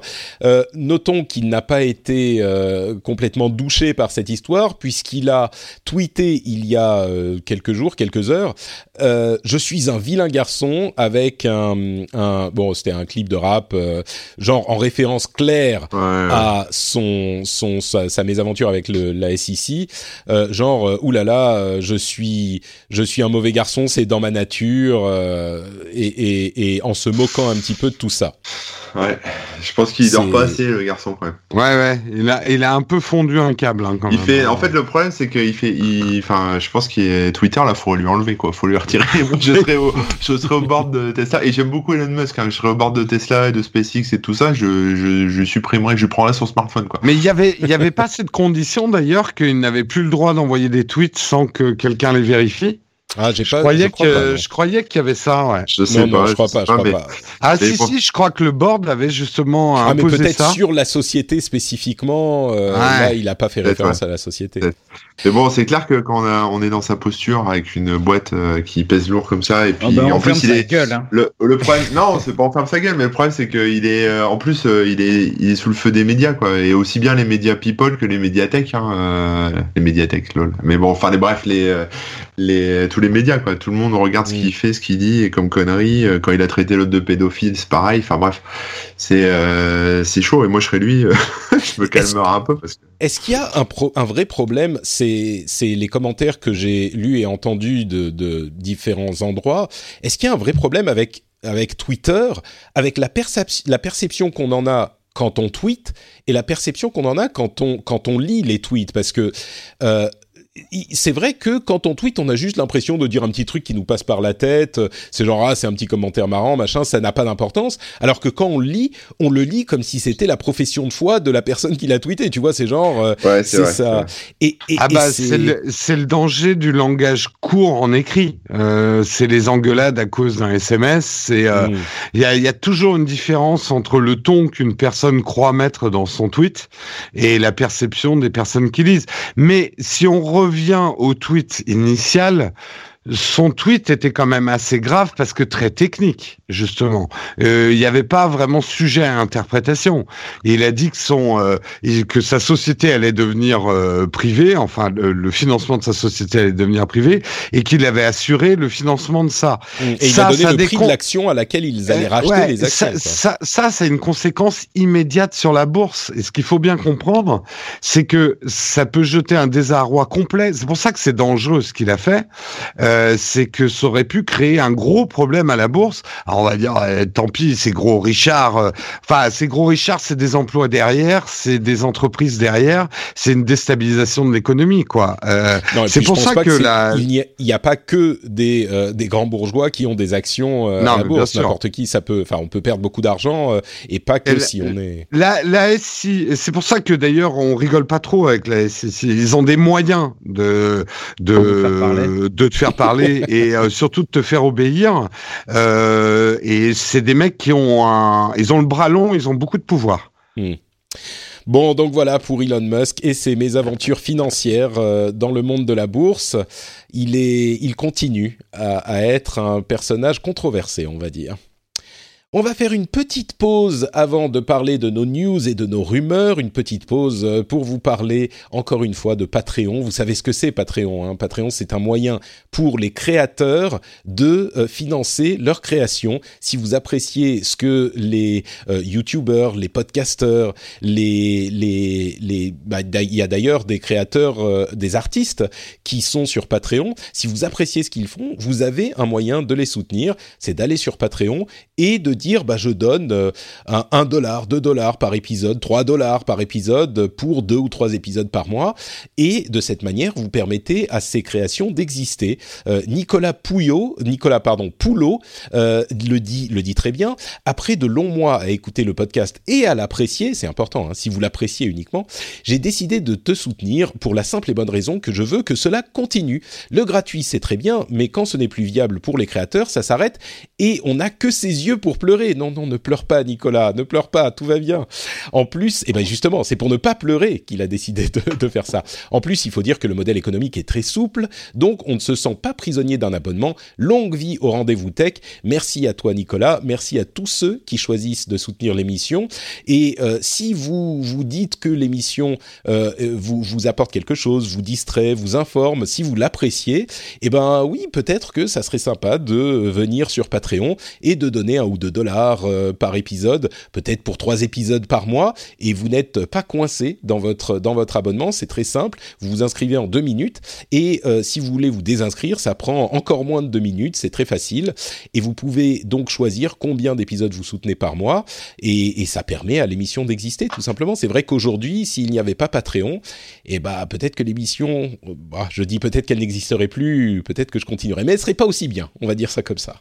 Euh, notons qu'il n'a pas été euh, complètement douché par cette histoire, puisqu'il a tweeté il y a euh, quelques jours, quelques heures, euh, je suis un vilain garçon avec un, un bon, c'était un clip de rap, euh, genre en référence claire ouais. à son, son, sa, sa mésaventure avec le, la S E C, euh, genre, euh, oulala, je suis, je suis un mauvais garçon, c'est dans ma nature, euh, et, et Et en se moquant un petit peu de tout ça. Ouais, je pense qu'il dort pas assez, le garçon, quand même. Ouais, ouais, il a, il a un peu fondu un câble, hein, quand il même. Fait, en fait, le problème, c'est qu'il fait... Il, enfin, je pense que Twitter, là, il faut lui enlever, quoi. Il faut lui retirer. je, serai au, je serai au bord de Tesla. Et j'aime beaucoup Elon Musk, hein. Je serai au bord de Tesla et de SpaceX et tout ça. Je, je, je supprimerai, je prendrai son smartphone, quoi. Mais il n'y avait, y avait pas cette condition, d'ailleurs, qu'il n'avait plus le droit d'envoyer des tweets sans que quelqu'un les vérifie. Ah, j'ai je, pas, croyais je, que, pas, je croyais qu'il y avait ça, ouais. Je sais non, pas, non, je crois je pas, je crois pas, mais... pas. Ah si, pour... si, je crois que le board avait justement ah, imposé ça. Ah, mais peut-être ça. Sur la société spécifiquement, euh, ouais. Là, il n'a pas fait peut-être référence ouais. à la société. Peut-être. Mais bon, c'est clair que quand on, a, on est dans sa posture avec une boîte euh, qui pèse lourd comme ça, et puis oh ben en plus, il est... Gueule, hein. le, le problème, non, c'est pas en ferme sa gueule, mais le problème, c'est qu'il est, euh, en plus, euh, il, est, il est sous le feu des médias, quoi. Et aussi bien les médias people que les médiathèques, hein, euh, les médiathèques, lol. Mais bon, enfin, les, bref, les, euh, les, tous les médias, quoi. Tout le monde regarde mmh. ce qu'il fait, ce qu'il dit, et comme connerie, euh, quand il a traité l'autre de pédophile, c'est pareil, enfin bref, c'est, euh, c'est chaud, et moi, je serais lui, euh, je me calmerai un peu, parce que... Est-ce qu'il y a un, pro- un vrai problème? C'est, c'est les commentaires que j'ai lus et entendus de, de différents endroits. Est-ce qu'il y a un vrai problème avec, avec Twitter, avec la, percep- la perception qu'on en a quand on tweet et la perception qu'on en a quand on, quand on lit les tweets? Parce que... Euh, c'est vrai que quand on tweet, on a juste l'impression de dire un petit truc qui nous passe par la tête. C'est genre, ah, c'est un petit commentaire marrant, machin, ça n'a pas d'importance. Alors que quand on le lit, on le lit comme si c'était la profession de foi de la personne qui l'a tweeté. Tu vois, c'est genre, ouais, c'est, c'est vrai, ça. C'est et, et, ah et bah, c'est... C'est, le, c'est le danger du langage court en écrit. Euh, c'est les engueulades à cause d'un S M S. Il euh, mmh. y, a, y a toujours une différence entre le ton qu'une personne croit mettre dans son tweet et la perception des personnes qui lisent. Mais si on re- revient au tweet initial, son tweet était quand même assez grave parce que très technique, justement. Euh, il n'y avait pas vraiment sujet à interprétation. Il a dit que son, euh, que sa société allait devenir euh, privée, enfin le, le financement de sa société allait devenir privé, et qu'il avait assuré le financement de ça. Et ça, il a donné ça le décon... prix de l'action à laquelle ils allaient racheter ouais, les actions. Ça, ça, ça, c'est une conséquence immédiate sur la bourse. Et ce qu'il faut bien comprendre, c'est que ça peut jeter un désarroi complet. C'est pour ça que c'est dangereux ce qu'il a fait. Euh, c'est que ça aurait pu créer un gros problème à la bourse. Alors on va dire, euh, tant pis, ces gros Richard, euh, enfin ces gros Richard, c'est des emplois derrière, c'est des entreprises derrière, c'est une déstabilisation de l'économie, quoi. Euh, non, c'est pour ça que, que la... il n'y a, il n'y a pas que des euh, des grands bourgeois qui ont des actions euh, non, à la bourse. N'importe qui, ça peut, enfin on peut perdre beaucoup d'argent euh, et pas que et si la, on est. La la S I, c'est pour ça que d'ailleurs on rigole pas trop avec la S I C. Ils ont des moyens de de de te faire parler. Et euh, surtout de te faire obéir. Euh, et c'est des mecs qui ont un, ils ont le bras long, ils ont beaucoup de pouvoir. Mmh. Bon, donc voilà pour Elon Musk et ses mésaventures financières euh, dans le monde de la bourse. Il est, il continue à, à être un personnage controversé, on va dire. On va faire une petite pause avant de parler de nos news et de nos rumeurs, une petite pause pour vous parler encore une fois de Patreon. Vous savez ce que c'est Patreon, hein ? Patreon, c'est un moyen pour les créateurs de euh, financer leur création. Si vous appréciez ce que les euh, YouTubers, les podcasteurs, les les les, bah, il y a d'ailleurs des créateurs, euh, des artistes qui sont sur Patreon. Si vous appréciez ce qu'ils font, vous avez un moyen de les soutenir, c'est d'aller sur Patreon et de dire bah je donne euh, un, un dollar, deux dollars par épisode, trois dollars par épisode pour deux ou trois épisodes par mois, et de cette manière vous permettez à ces créations d'exister. Euh, Nicolas Pouillot, Nicolas pardon Poulot euh, le dit le dit très bien. Après de longs mois à écouter le podcast et à l'apprécier, c'est important. Hein, si vous l'appréciez uniquement, j'ai décidé de te soutenir pour la simple et bonne raison que je veux que cela continue. Le gratuit c'est très bien, mais quand ce n'est plus viable pour les créateurs, ça s'arrête et on n'a que ses yeux pour pleurer. pleurer. Non, non, ne pleure pas, Nicolas, ne pleure pas, tout va bien. En plus, et eh ben justement, c'est pour ne pas pleurer qu'il a décidé de, de faire ça. En plus, il faut dire que le modèle économique est très souple, donc on ne se sent pas prisonnier d'un abonnement. Longue vie au rendez-vous tech. Merci à toi, Nicolas. Merci à tous ceux qui choisissent de soutenir l'émission. Et euh, si vous vous dites que l'émission euh, vous, vous apporte quelque chose, vous distrait, vous informe, si vous l'appréciez, eh ben oui, peut-être que ça serait sympa de venir sur Patreon et de donner un ou deux dollars euh, par épisode, peut-être pour trois épisodes par mois, et vous n'êtes pas coincé dans votre, dans votre abonnement. C'est très simple, vous vous inscrivez en deux minutes, et euh, si vous voulez vous désinscrire, ça prend encore moins de deux minutes, c'est très facile, et vous pouvez donc choisir combien d'épisodes vous soutenez par mois, et, et ça permet à l'émission d'exister, tout simplement. C'est vrai qu'aujourd'hui, s'il n'y avait pas Patreon, eh ben, peut-être que l'émission, bah, je dis peut-être qu'elle n'existerait plus, peut-être que je continuerais, mais elle ne serait pas aussi bien, on va dire ça comme ça.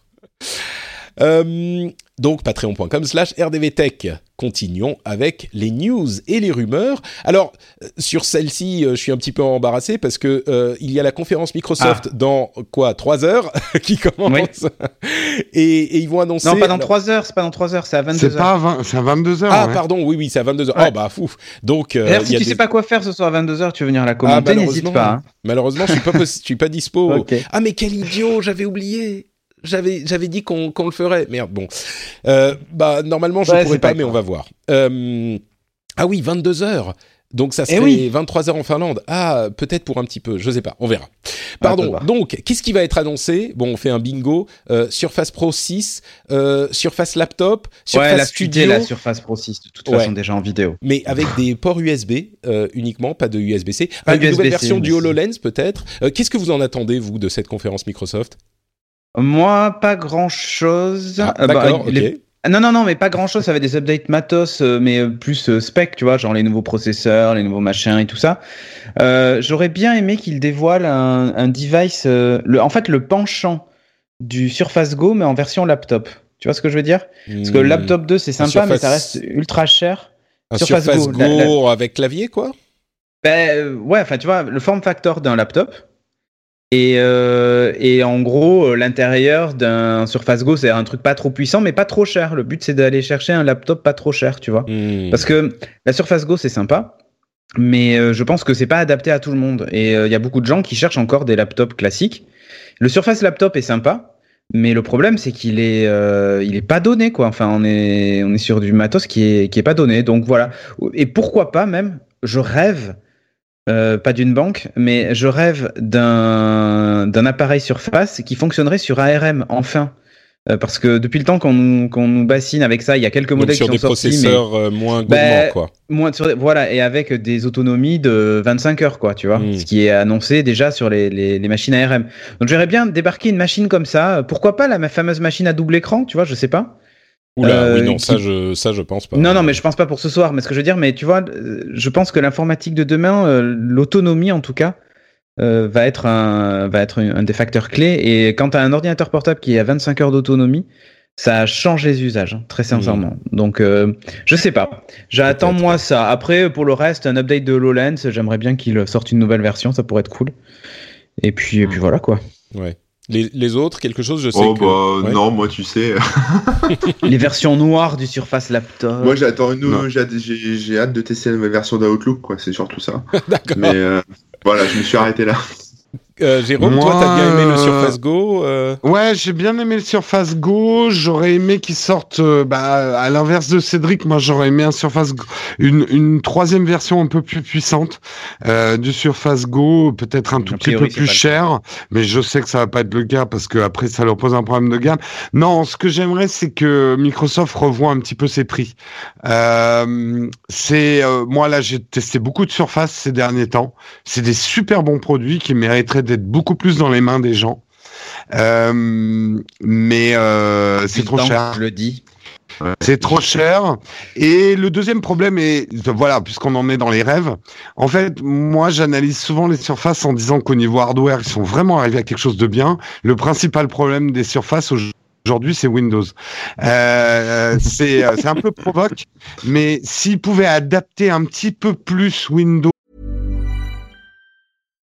Euh, donc patreon.com slash rdvtech. Continuons avec les news et les rumeurs. Alors sur celle-ci, je suis un petit peu embarrassé parce que euh, il y a la conférence Microsoft ah. dans quoi trois heures qui commence, oui. et, et ils vont annoncer. Non, pas dans trois heures, c'est pas dans trois heures, c'est à vingt-deux heures. C'est pas à vingt, c'est à vingt-deux heures. Ah ouais. Pardon, oui oui, c'est à vingt-deux heures. Ouais. Oh bah fou. Donc euh, si tu des... sais pas quoi faire ce soir à vingt-deux heures, tu veux venir la commenter, ah, n'hésite pas. Hein. Malheureusement, je suis pas possi- je suis pas dispo. Okay. Ah mais quel idiot, j'avais oublié. J'avais, j'avais dit qu'on, qu'on le ferait. Merde, bon. Euh, bah, normalement, je ne ouais, pourrais pas, pas mais on va voir. Euh, ah oui, vingt-deux heures. Donc, ça serait eh oui. vingt-trois heures en Finlande. Ah, peut-être pour un petit peu. Je ne sais pas. On verra. Pardon. Ah, donc, qu'est-ce qui va être annoncé ? Bon, on fait un bingo. Euh, Surface Pro six, euh, Surface Laptop, Surface ouais, la Studio. Ouais, la Surface Pro six, de toute ouais. façon, déjà en vidéo. Mais avec des ports U S B euh, uniquement, pas de U S B C. Pas ah, une U S B C, nouvelle version U S B C. Du HoloLens, peut-être. Euh, qu'est-ce que vous en attendez, vous, de cette conférence Microsoft ? Moi, pas grand-chose. Ah, euh, d'accord, bah, okay. les... Non, non, non, mais pas grand-chose. Ça va être des updates matos, euh, mais euh, plus euh, spec, tu vois, genre les nouveaux processeurs, les nouveaux machins et tout ça. Euh, j'aurais bien aimé qu'ils dévoilent un, un device, euh, le, en fait, le penchant du Surface Go, mais en version laptop. Tu vois ce que je veux dire ? Parce que le laptop deux, c'est sympa, Surface... mais ça reste ultra cher. Un Surface, Surface Go, Go la, la... avec clavier, quoi ? Ben, ouais, enfin, tu vois, le form factor d'un laptop... Et, euh, et en gros, l'intérieur d'un Surface Go, c'est un truc pas trop puissant, mais pas trop cher. Le but, c'est d'aller chercher un laptop pas trop cher, tu vois. Mmh. Parce que la Surface Go, c'est sympa, mais je pense que c'est pas adapté à tout le monde. Et il euh, y a beaucoup de gens qui cherchent encore des laptops classiques. Le Surface Laptop est sympa, mais le problème, c'est qu'il est, euh, il est pas donné, quoi. Enfin, on est, on est sur du matos qui est, qui est pas donné. Donc voilà. Et pourquoi pas même, je rêve... Euh, pas d'une banque, mais je rêve d'un, d'un appareil Surface qui fonctionnerait sur A R M, enfin. Euh, parce que depuis le temps qu'on nous, qu'on nous bassine avec ça, il y a quelques modèles qui sont sortis. Sur des processeurs mais, euh, moins gourmands, bah, quoi. Moins sur, voilà, et avec des autonomies de vingt-cinq heures, quoi, tu vois. Mmh. Ce qui est annoncé déjà sur les, les, les machines A R M. Donc j'aimerais bien débarquer une machine comme ça. Pourquoi pas la fameuse machine à double écran, tu vois, je sais pas. Oula, euh, oui, non, qui... ça, je, ça, je pense pas. Non, non, mais je pense pas pour ce soir, mais ce que je veux dire, mais tu vois, je pense que l'informatique de demain, euh, l'autonomie, en tout cas, euh, va être un, va être un des facteurs clés. Et quand t'as un ordinateur portable qui a vingt-cinq heures d'autonomie, ça change les usages, hein, très sincèrement. Mmh. Donc, euh, je sais pas. J'attends, peut-être, moi, ça. Après, pour le reste, un update de HoloLens, j'aimerais bien qu'il sorte une nouvelle version, ça pourrait être cool. Et puis, et puis voilà, quoi. Ouais. Les, les autres, quelque chose, je sais oh, que... Oh bah ouais. non, moi tu sais... les versions noires du Surface Laptop... Moi j'attends une nouvelle... J'ai, j'ai, j'ai hâte de tester la nouvelle version d'Outlook, quoi, c'est surtout ça. D'accord. Mais euh, voilà, je me suis arrêté là. Euh, Jérôme, moi, toi t'as bien aimé le Surface Go euh... Ouais, j'ai bien aimé le Surface Go. J'aurais aimé qu'il sorte, euh, bah, à l'inverse de Cédric, moi j'aurais aimé un Surface Go, une, une troisième version un peu plus puissante euh, du Surface Go, peut-être un tout petit peu plus cher, mais je sais que ça va pas être le cas parce que après ça leur pose un problème de gamme. Non, ce que j'aimerais, c'est que Microsoft revoie un petit peu ses prix. Euh, c'est euh, moi là j'ai testé beaucoup de Surface ces derniers temps. C'est des super bons produits qui mériteraient d'être beaucoup plus dans les mains des gens, euh, mais euh, c'est trop cher. Je le dis. C'est trop cher. Et le deuxième problème est, voilà, puisqu'on en est dans les rêves, en fait, moi, j'analyse souvent les surfaces en disant qu'au niveau hardware, ils sont vraiment arrivés à quelque chose de bien. Le principal problème des surfaces aujourd'hui, Aujourd'hui, c'est Windows. Euh, c'est, c'est un peu provoque, mais s'ils pouvaient adapter un petit peu plus Windows.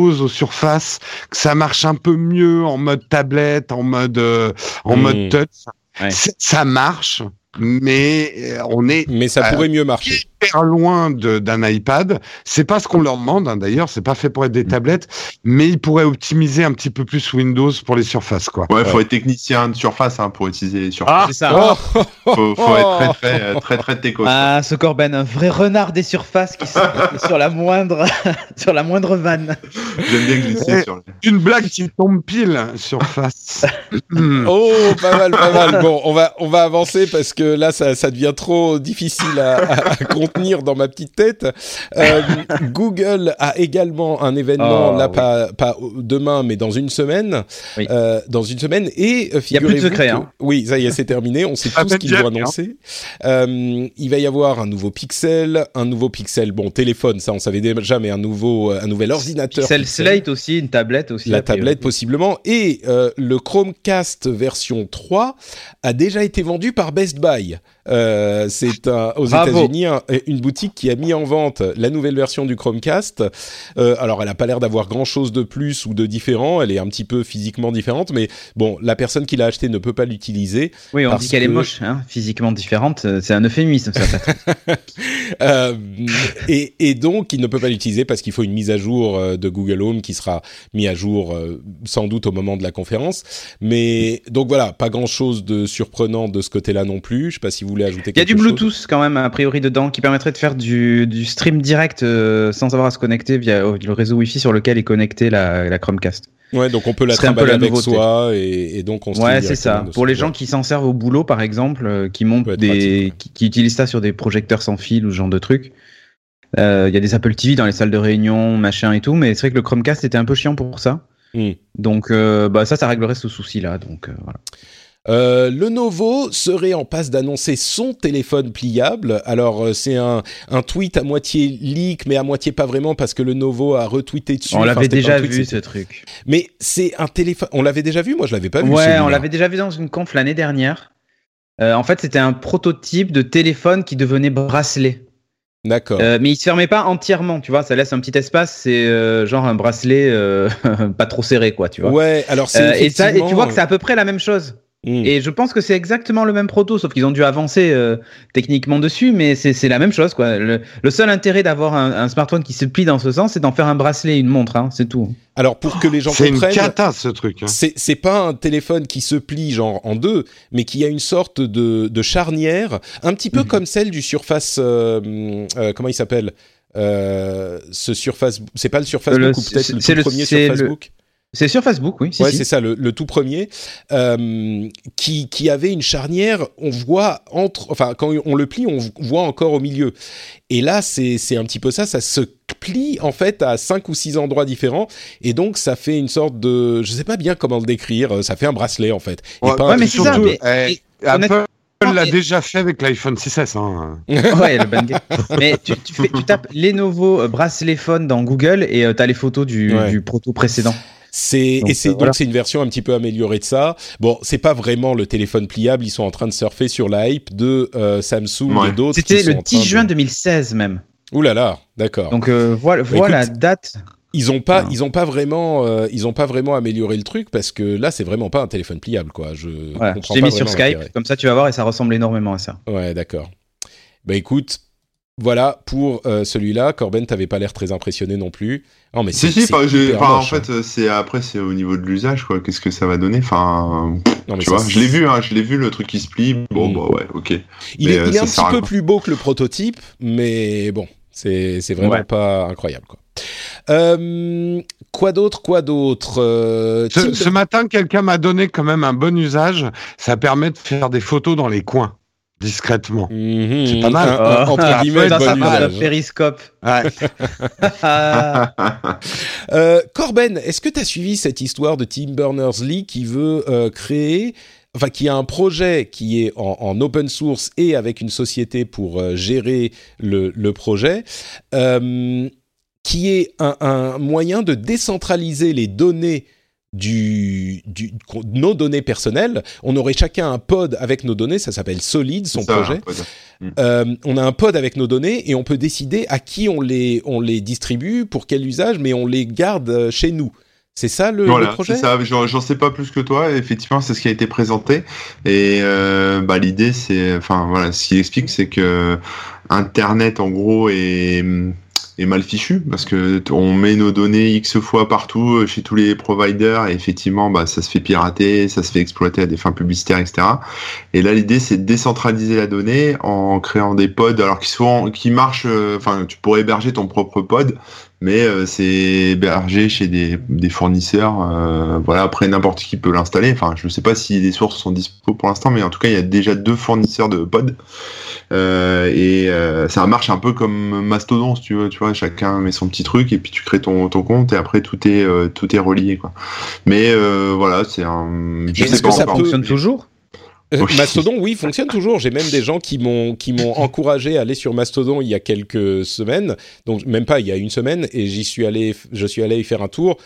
Aux surfaces, que ça marche un peu mieux en mode tablette, en mode, euh, en mmh. mode touch. Ouais. Ça marche, mais on est mais ça euh, pourrait mieux marcher. Hyper loin de, d'un iPad. C'est pas ce qu'on leur demande, hein, d'ailleurs. C'est pas fait pour être des mmh. tablettes, mais ils pourraient optimiser un petit peu plus Windows pour les surfaces, quoi. Ouais, faut euh. être technicien de surface hein, pour utiliser les surfaces. Ah, c'est ça. Oh faut, faut oh être très, très, très, très technico. Ah, ce Corben, un vrai renard des surfaces qui se sur la moindre, sur la moindre vanne. J'aime bien glisser sur. Les... Une blague qui tombe pile surface. Oh, pas mal, pas mal. Bon, on va, on va avancer parce que là, ça, ça devient trop difficile à, à, à contenir dans ma petite tête. Euh, Google a également un événement, oh, là, oui. pas, pas demain, mais dans une semaine. Oui. Euh, dans une semaine. Et figurez-vous. Il n'y a plus de secret, que, hein. Oui, ça y est, c'est terminé. On sait ah, tout ce qu'ils vont annoncer. Euh, il va y avoir un nouveau Pixel, un nouveau Pixel, bon, téléphone, ça, on savait déjà, mais un, nouveau, un nouvel ordinateur. Pixel, Pixel Slate aussi, une tablette aussi. La tablette, possiblement. Et euh, le Chromecast version trois a déjà été vendu par Best Buy. Euh, c'est un, aux Bravo. États-Unis un, une boutique qui a mis en vente la nouvelle version du Chromecast. Euh, alors, elle n'a pas l'air d'avoir grand-chose de plus ou de différent. Elle est un petit peu physiquement différente, mais bon, la personne qui l'a achetée ne peut pas l'utiliser. Oui, on dit qu'elle que... est moche, hein, physiquement différente. C'est un euphémisme, ça. euh, et, et donc, il ne peut pas l'utiliser parce qu'il faut une mise à jour de Google Home qui sera mise à jour sans doute au moment de la conférence. Mais donc voilà, pas grand-chose de surprenant de ce côté-là non plus. Je sais pas si vous voulez ajouter quelque chose. Il y a du Bluetooth chose. Quand même, a priori, dedans, qui permettrait de faire du, du stream direct euh, sans avoir à se connecter via le réseau Wi-Fi sur lequel est connectée la, la Chromecast. Ouais, donc on peut la trimballer avec soi et, et donc on stream. Ouais, c'est ça. Pour les gens qui s'en servent au boulot, par exemple, euh, qui montent des, pratique, ouais. qui, qui utilisent ça sur des projecteurs sans fil ou ce genre de trucs. Il euh, y a des Apple T V dans les salles de réunion, machin et tout, mais c'est vrai que le Chromecast était un peu chiant pour ça. Mm. Donc, euh, bah ça, ça réglerait ce souci-là. Donc euh, voilà. Euh, Lenovo serait en passe d'annoncer son téléphone pliable. Alors, c'est un, un tweet à moitié leak, mais à moitié pas vraiment, parce que Lenovo a retweeté dessus. On l'avait enfin, déjà tweet, vu, c'était... ce truc. Mais c'est un téléphone... On l'avait déjà vu ? Moi, je l'avais pas vu. Ouais, celui-là. On l'avait déjà vu dans une conf l'année dernière. Euh, en fait, c'était un prototype de téléphone qui devenait bracelet. D'accord. Euh, mais il se fermait pas entièrement, tu vois, ça laisse un petit espace, c'est euh, genre un bracelet euh, pas trop serré, quoi, tu vois. Ouais, alors c'est euh, effectivement... et, ça, et tu vois que c'est à peu près la même chose. Mmh. Et je pense que c'est exactement le même proto, sauf qu'ils ont dû avancer euh, techniquement dessus, mais c'est, c'est la même chose, quoi. Le, le seul intérêt d'avoir un, un smartphone qui se plie dans ce sens, c'est d'en faire un bracelet et une montre, hein, c'est tout. Alors pour oh, que les gens c'est comprennent, une cata, ce truc, hein. c'est, c'est pas un téléphone qui se plie genre en deux, mais qui a une sorte de, de charnière, un petit peu mmh. comme celle du Surface, euh, euh, comment il s'appelle euh, ce Surface, c'est pas le Surface le, Book, ou peut-être le tout le, premier Surface le... Book. C'est sur Facebook, oui. Si, ouais, si. C'est ça, le, le tout premier, euh, qui, qui avait une charnière, on voit entre... Enfin, quand on le plie, on voit encore au milieu. Et là, c'est, c'est un petit peu ça, ça se plie, en fait, à cinq ou six endroits différents. Et donc, ça fait une sorte de... Je sais pas bien comment le décrire, ça fait un bracelet, en fait. Ouais, et pas ouais mais c'est ça, mais... Et, et, Apple... Apple l'a déjà fait avec l'iPhone six S. Hein. Ouais, le bangé. Mais tu, tu, fais, tu tapes Lenovo bracelet phone dans Google et euh, t'as les photos du, ouais. du proto précédent. C'est, donc, et c'est, euh, donc voilà. C'est une version un petit peu améliorée de ça. Bon, c'est pas vraiment le téléphone pliable. Ils sont en train de surfer sur la hype de euh, Samsung ouais. et d'autres. C'était le dix juin de... deux mille seize même. Ouh là là, d'accord. Donc euh, voilà, voilà écoute, la date. Ils ont pas, ouais. ils ont pas vraiment, euh, ils ont pas vraiment amélioré le truc parce que là, c'est vraiment pas un téléphone pliable, quoi. Je, voilà. je t'ai mis sur Skype, l'intérêt. Comme ça, tu vas voir et ça ressemble énormément à ça. Ouais, d'accord. Bah écoute. Voilà pour euh, celui-là. Corben, t'avais pas l'air très impressionné non plus. Non, mais c'est, si, si, pas, j'ai, pas, en fait, c'est, après, c'est au niveau de l'usage, quoi. Qu'est-ce que ça va donner ? Enfin, non, tu vois, c'est... je l'ai vu, hein, je l'ai vu, le truc qui se plie. Bon, mm. bah ouais, ok. Il mais, est, euh, il est un petit peu plus beau que le prototype, mais bon, c'est, c'est vraiment ouais. pas incroyable, quoi. Euh, quoi d'autre, quoi d'autre euh, ce, de... ce matin, quelqu'un m'a donné quand même un bon usage. Ça permet de faire des photos dans les coins. discrètement. Mmh, c'est pas mal. Euh, en ah, guillemets, dans sa phrase, le périscope. Ouais. euh, Corben, est-ce que tu as suivi cette histoire de Tim Berners-Lee qui veut euh, créer, enfin qui a un projet qui est en, en open source et avec une société pour euh, gérer le, le projet, euh, qui est un, un moyen de décentraliser les données Du, du, nos données personnelles. On aurait chacun un pod avec nos données, ça s'appelle Solid, son ça, projet. Mmh. Euh, on a un pod avec nos données et on peut décider à qui on les, on les distribue, pour quel usage, mais on les garde chez nous. C'est ça le, voilà, le projet ? C'est ça. J'en, j'en sais pas plus que toi. Effectivement, c'est ce qui a été présenté. Et euh, bah, l'idée, c'est, enfin voilà, ce qu'il explique, c'est que Internet, en gros, est est mal fichu, parce que on met nos données X fois partout chez tous les providers et effectivement bah ça se fait pirater, ça se fait exploiter à des fins publicitaires, et cetera. Et là l'idée c'est de décentraliser la donnée en créant des pods, alors qui souvent qui marchent, enfin euh, tu pourrais héberger ton propre pod, mais euh, c'est hébergé chez des, des fournisseurs, euh, voilà, après n'importe qui peut l'installer, enfin je ne sais pas si les sources sont dispo pour l'instant, mais en tout cas il y a déjà deux fournisseurs de pods, euh, et euh, ça marche un peu comme Mastodon si tu veux, tu vois, chacun met son petit truc et puis tu crées ton, ton compte et après tout est, euh, tout est relié quoi. Mais euh, voilà, c'est un... Je sais pas, que ça encore fonctionne toujours ? Euh, oui. Mastodon, oui, fonctionne toujours. J'ai même des gens qui m'ont qui m'ont encouragé à aller sur Mastodon il y a quelques semaines, donc même pas il y a une semaine, et j'y suis allé, je suis allé y faire un tour.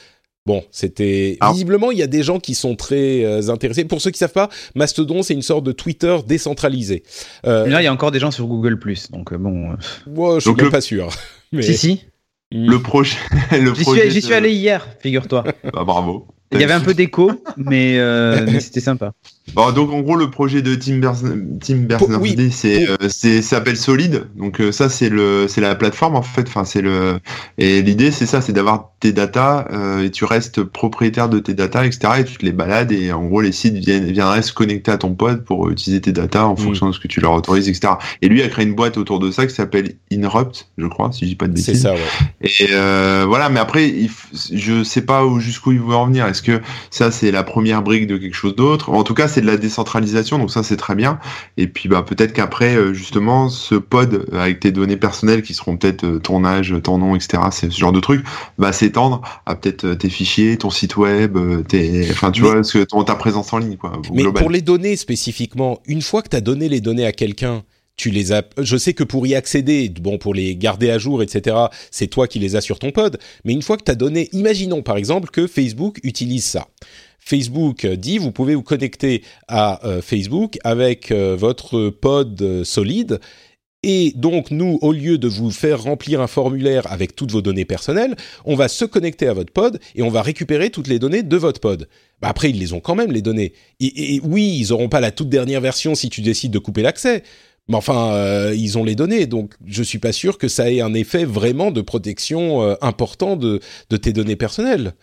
Bon, c'était ah. visiblement il y a des gens qui sont très euh, intéressés. Pour ceux qui savent pas, Mastodon c'est une sorte de Twitter décentralisé. Euh... Là, il y a encore des gens sur Google Plus, donc euh, bon. Ouais, je suis même le... pas sûr. Mais... Si si. Le projet. Le j'y, projet suis, de... j'y suis allé hier, figure-toi. Bah bravo. Il y avait un peu d'écho, mais, euh, mais c'était sympa. Bon, donc en gros, le projet de Tim Berners-Lee, oui. c'est, euh, c'est, ça s'appelle Solid. Donc euh, ça, c'est le, c'est la plateforme en fait. Enfin, c'est le, et l'idée, c'est ça, c'est d'avoir tes data euh, et tu restes propriétaire de tes data, et cetera. Et tu te les balades et en gros, les sites viennent, viendraient se connecter à ton pod pour utiliser tes data en mmh. fonction de ce que tu leur autorises, et cetera. Et lui a créé une boîte autour de ça qui s'appelle Inrupt, je crois, si je dis pas de bêtises. C'est ça, ouais. Et euh, voilà, mais après, il, je sais pas où, jusqu'où il veut en venir. Est-ce que ça, c'est la première brique de quelque chose d'autre ? En tout cas, c'est de la décentralisation, donc ça c'est très bien. Et puis bah peut-être qu'après justement ce pod avec tes données personnelles qui seront peut-être ton âge, ton nom, et cetera. C'est ce genre de truc va s'étendre à peut-être tes fichiers, ton site web, tes, enfin tu mais, vois, ce que ton, ta présence en ligne quoi. Mais global. Pour les données spécifiquement, une fois que tu as donné les données à quelqu'un, tu les as. Je sais que pour y accéder, bon pour les garder à jour, et cetera. C'est toi qui les as sur ton pod. Mais une fois que tu as donné, imaginons par exemple que Facebook utilise ça. Facebook dit, vous pouvez vous connecter à euh, Facebook avec euh, votre pod euh, Solid. Et donc, nous, au lieu de vous faire remplir un formulaire avec toutes vos données personnelles, on va se connecter à votre pod et on va récupérer toutes les données de votre pod. Bah après, ils les ont quand même, les données. Et, et oui, ils n'auront pas la toute dernière version si tu décides de couper l'accès. Mais enfin, euh, ils ont les données. Donc, je ne suis pas sûr que ça ait un effet vraiment de protection euh, important de, de tes données personnelles.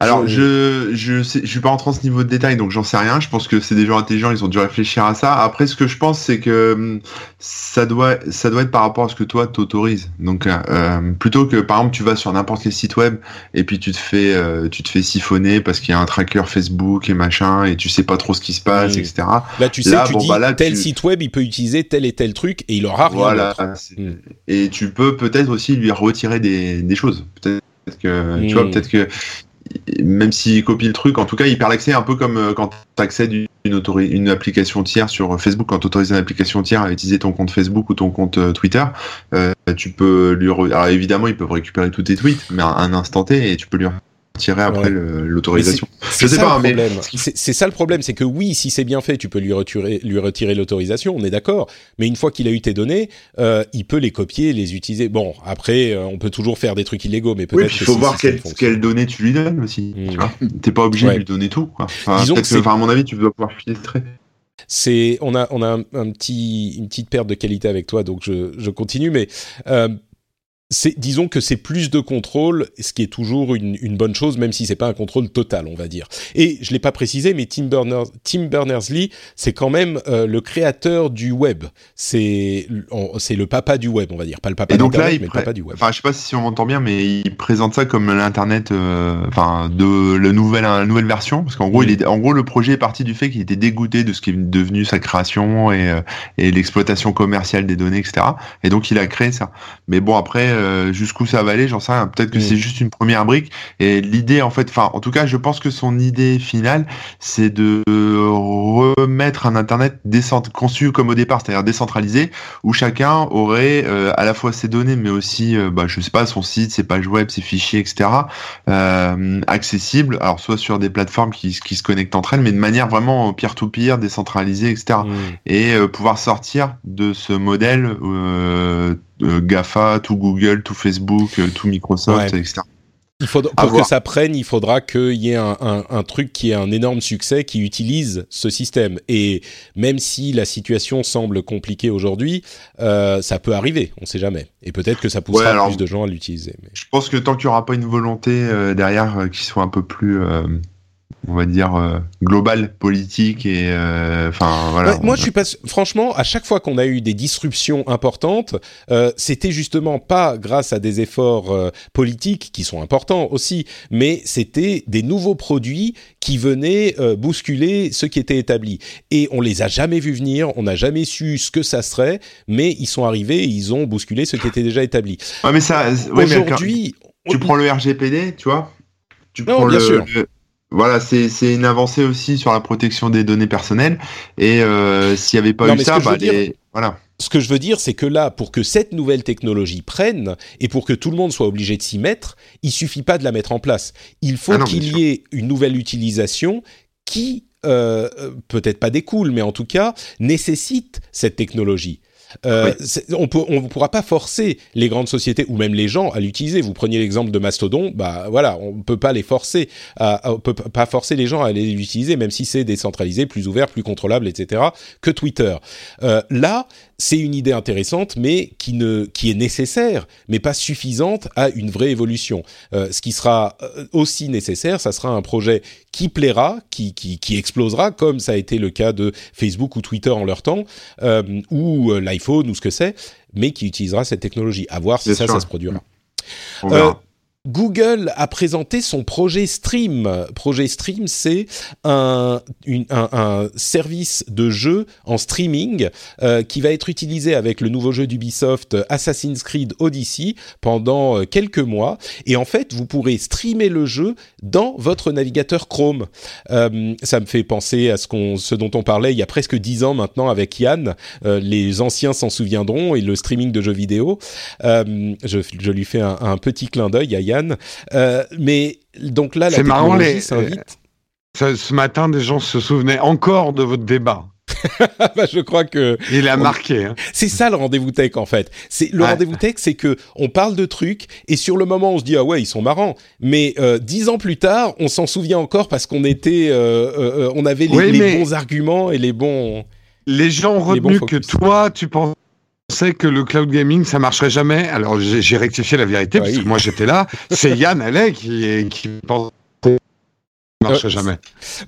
Alors je je sais, je suis pas rentré en ce niveau de détail donc j'en sais rien, je pense que c'est des gens intelligents, ils ont dû réfléchir à ça. Après ce que je pense c'est que ça doit ça doit être par rapport à ce que toi t'autorises. Donc euh, plutôt que par exemple tu vas sur n'importe quel site web et puis tu te fais euh, tu te fais siphonner parce qu'il y a un tracker Facebook et machin et tu sais pas trop ce qui se passe, mmh. et cetera. Là tu sais là, tu bon, dis bah, là, tel tu... site web il peut utiliser tel et tel truc et il aura rien voilà, d'autre. Mmh. Et tu peux peut-être aussi lui retirer des des choses. Peut-être que mmh. tu vois peut-être que même s'il copie le truc, en tout cas, il perd l'accès un peu comme quand tu accèdes une, autori- une application tiers sur Facebook, quand tu autorises une application tiers à utiliser ton compte Facebook ou ton compte Twitter, euh, tu peux lui... Re- Alors évidemment, ils peuvent récupérer tous tes tweets, mais à un instant T, et tu peux lui retirer après ouais. le, l'autorisation. C'est, c'est, Je sais pas, mais... c'est, c'est ça le problème, c'est que oui, si c'est bien fait, tu peux lui retirer, lui retirer l'autorisation, on est d'accord, mais une fois qu'il a eu tes données, euh, il peut les copier, les utiliser. Bon, après, euh, on peut toujours faire des trucs illégaux, mais peut-être... Oui, il faut si, voir si quel, quelles données tu lui donnes aussi, mmh. tu vois. T'es pas obligé ouais. de lui donner tout, quoi. Enfin, Disons que, enfin, à mon avis, tu dois pouvoir filtrer. C'est, on a, on a un, un petit, une petite perte de qualité avec toi, donc je, je continue, mais... Euh, c'est, disons que c'est plus de contrôle, ce qui est toujours une, une bonne chose, même si c'est pas un contrôle total, on va dire. Et je l'ai pas précisé, mais Tim Berners, Tim Berners-Lee, c'est quand même euh, le créateur du web. C'est, on, c'est le papa du web, on va dire, pas le papa d'Internet, mais pré- le papa du web. Enfin, je sais pas si on m'entend bien, mais il présente ça comme l'internet, enfin, euh, de la nouvelle, la nouvelle version, parce qu'en gros, mmh. il est, en gros, le projet est parti du fait qu'il était dégoûté de ce qui est devenu sa création et, euh, et l'exploitation commerciale des données, et cetera. Et donc, il a créé ça. Mais bon, après, euh, jusqu'où ça va aller, j'en sais rien. Peut-être que mmh. c'est juste une première brique. Et l'idée, en fait, enfin, en tout cas, je pense que son idée finale, c'est de remettre un Internet décent, conçu comme au départ, c'est-à-dire décentralisé, où chacun aurait euh, à la fois ses données, mais aussi, euh, bah, je sais pas, son site, ses pages web, ses fichiers, et cetera. Euh, accessibles, alors soit sur des plateformes qui, qui se connectent entre elles, mais de manière vraiment peer-to-peer, décentralisée, et cetera. Mmh. Et euh, pouvoir sortir de ce modèle euh, euh, GAFA, tout Google, tout Facebook, euh, tout Microsoft, ouais. et cetera. Il faudra, pour voir. que ça prenne, il faudra qu'il y ait un, un, un truc qui ait un énorme succès, qui utilise ce système. Et même si la situation semble compliquée aujourd'hui, euh, ça peut arriver, on ne sait jamais. Et peut-être que ça poussera ouais, alors, plus de gens à l'utiliser. Mais... Je pense que tant qu'il n'y aura pas une volonté euh, derrière euh, qui soit un peu plus... Euh... on va dire, euh, global, politique et... enfin euh, voilà. Ouais, on... Moi, je suis pas... Franchement, à chaque fois qu'on a eu des disruptions importantes, euh, c'était justement pas grâce à des efforts euh, politiques, qui sont importants aussi, mais c'était des nouveaux produits qui venaient euh, bousculer ce qui était établi. Et on les a jamais vus venir, on n'a jamais su ce que ça serait, mais ils sont arrivés et ils ont bousculé ce qui était déjà établi. Ouais, mais ça... Ouais, aujourd'hui... Mais on... Tu prends le R G P D, tu vois tu Non, prends bien le... sûr le... Voilà, c'est, c'est une avancée aussi sur la protection des données personnelles. Et euh, s'il n'y avait pas non, eu ça, bah, dire, les... voilà. Ce que je veux dire, c'est que là, pour que cette nouvelle technologie prenne et pour que tout le monde soit obligé de s'y mettre, il ne suffit pas de la mettre en place. Il faut ah non, qu'il y ait une nouvelle utilisation qui, euh, peut-être pas découle, mais en tout cas, nécessite cette technologie. Euh, oui. On peut, on ne pourra pas forcer les grandes sociétés ou même les gens à l'utiliser. Vous preniez l'exemple de Mastodon, bah voilà, on peut pas les forcer, à, à, on peut pas forcer les gens à aller l'utiliser, même si c'est décentralisé, plus ouvert, plus contrôlable, et cetera. Que Twitter. Euh, là, c'est une idée intéressante, mais qui ne, qui est nécessaire, mais pas suffisante à une vraie évolution. Euh, ce qui sera aussi nécessaire, ça sera un projet qui plaira, qui, qui, qui explosera, comme ça a été le cas de Facebook ou Twitter en leur temps, euh, ou l'iPhone. Ou ce que c'est, mais qui utilisera cette technologie. À voir si Bien ça, sûr. ça se produira. Euh, Google a présenté son projet Stream. Projet Stream, c'est un, une, un, un service de jeu en streaming euh, qui va être utilisé avec le nouveau jeu d'Ubisoft Assassin's Creed Odyssey pendant quelques mois. Et en fait, vous pourrez streamer le jeu dans votre navigateur Chrome. Euh, ça me fait penser à ce, qu'on, ce dont on parlait il y a presque dix ans maintenant avec Yann. Euh, les anciens s'en souviendront, et le streaming de jeux vidéo. Euh, je, je lui fais un, un petit clin d'œil à Yann. Euh, mais donc là, la c'est technologie marrant, les... s'invite. Ce, ce matin, des gens se souvenaient encore de votre débat. bah, je crois que il a on... marqué. Hein. C'est ça le rendez-vous tech en fait. C'est le ouais. rendez-vous tech, c'est que on parle de trucs et sur le moment on se dit ah ouais ils sont marrants, mais euh, dix ans plus tard on s'en souvient encore parce qu'on était, euh, euh, on avait les, oui, les bons arguments et les bons. Les gens ont retenu que toi tu penses. Je sais que le cloud gaming, ça marcherait jamais. Alors, j'ai, j'ai rectifié la vérité, oui. parce que moi, j'étais là. C'est Yann Allais qui, qui pense que ça ne marche jamais.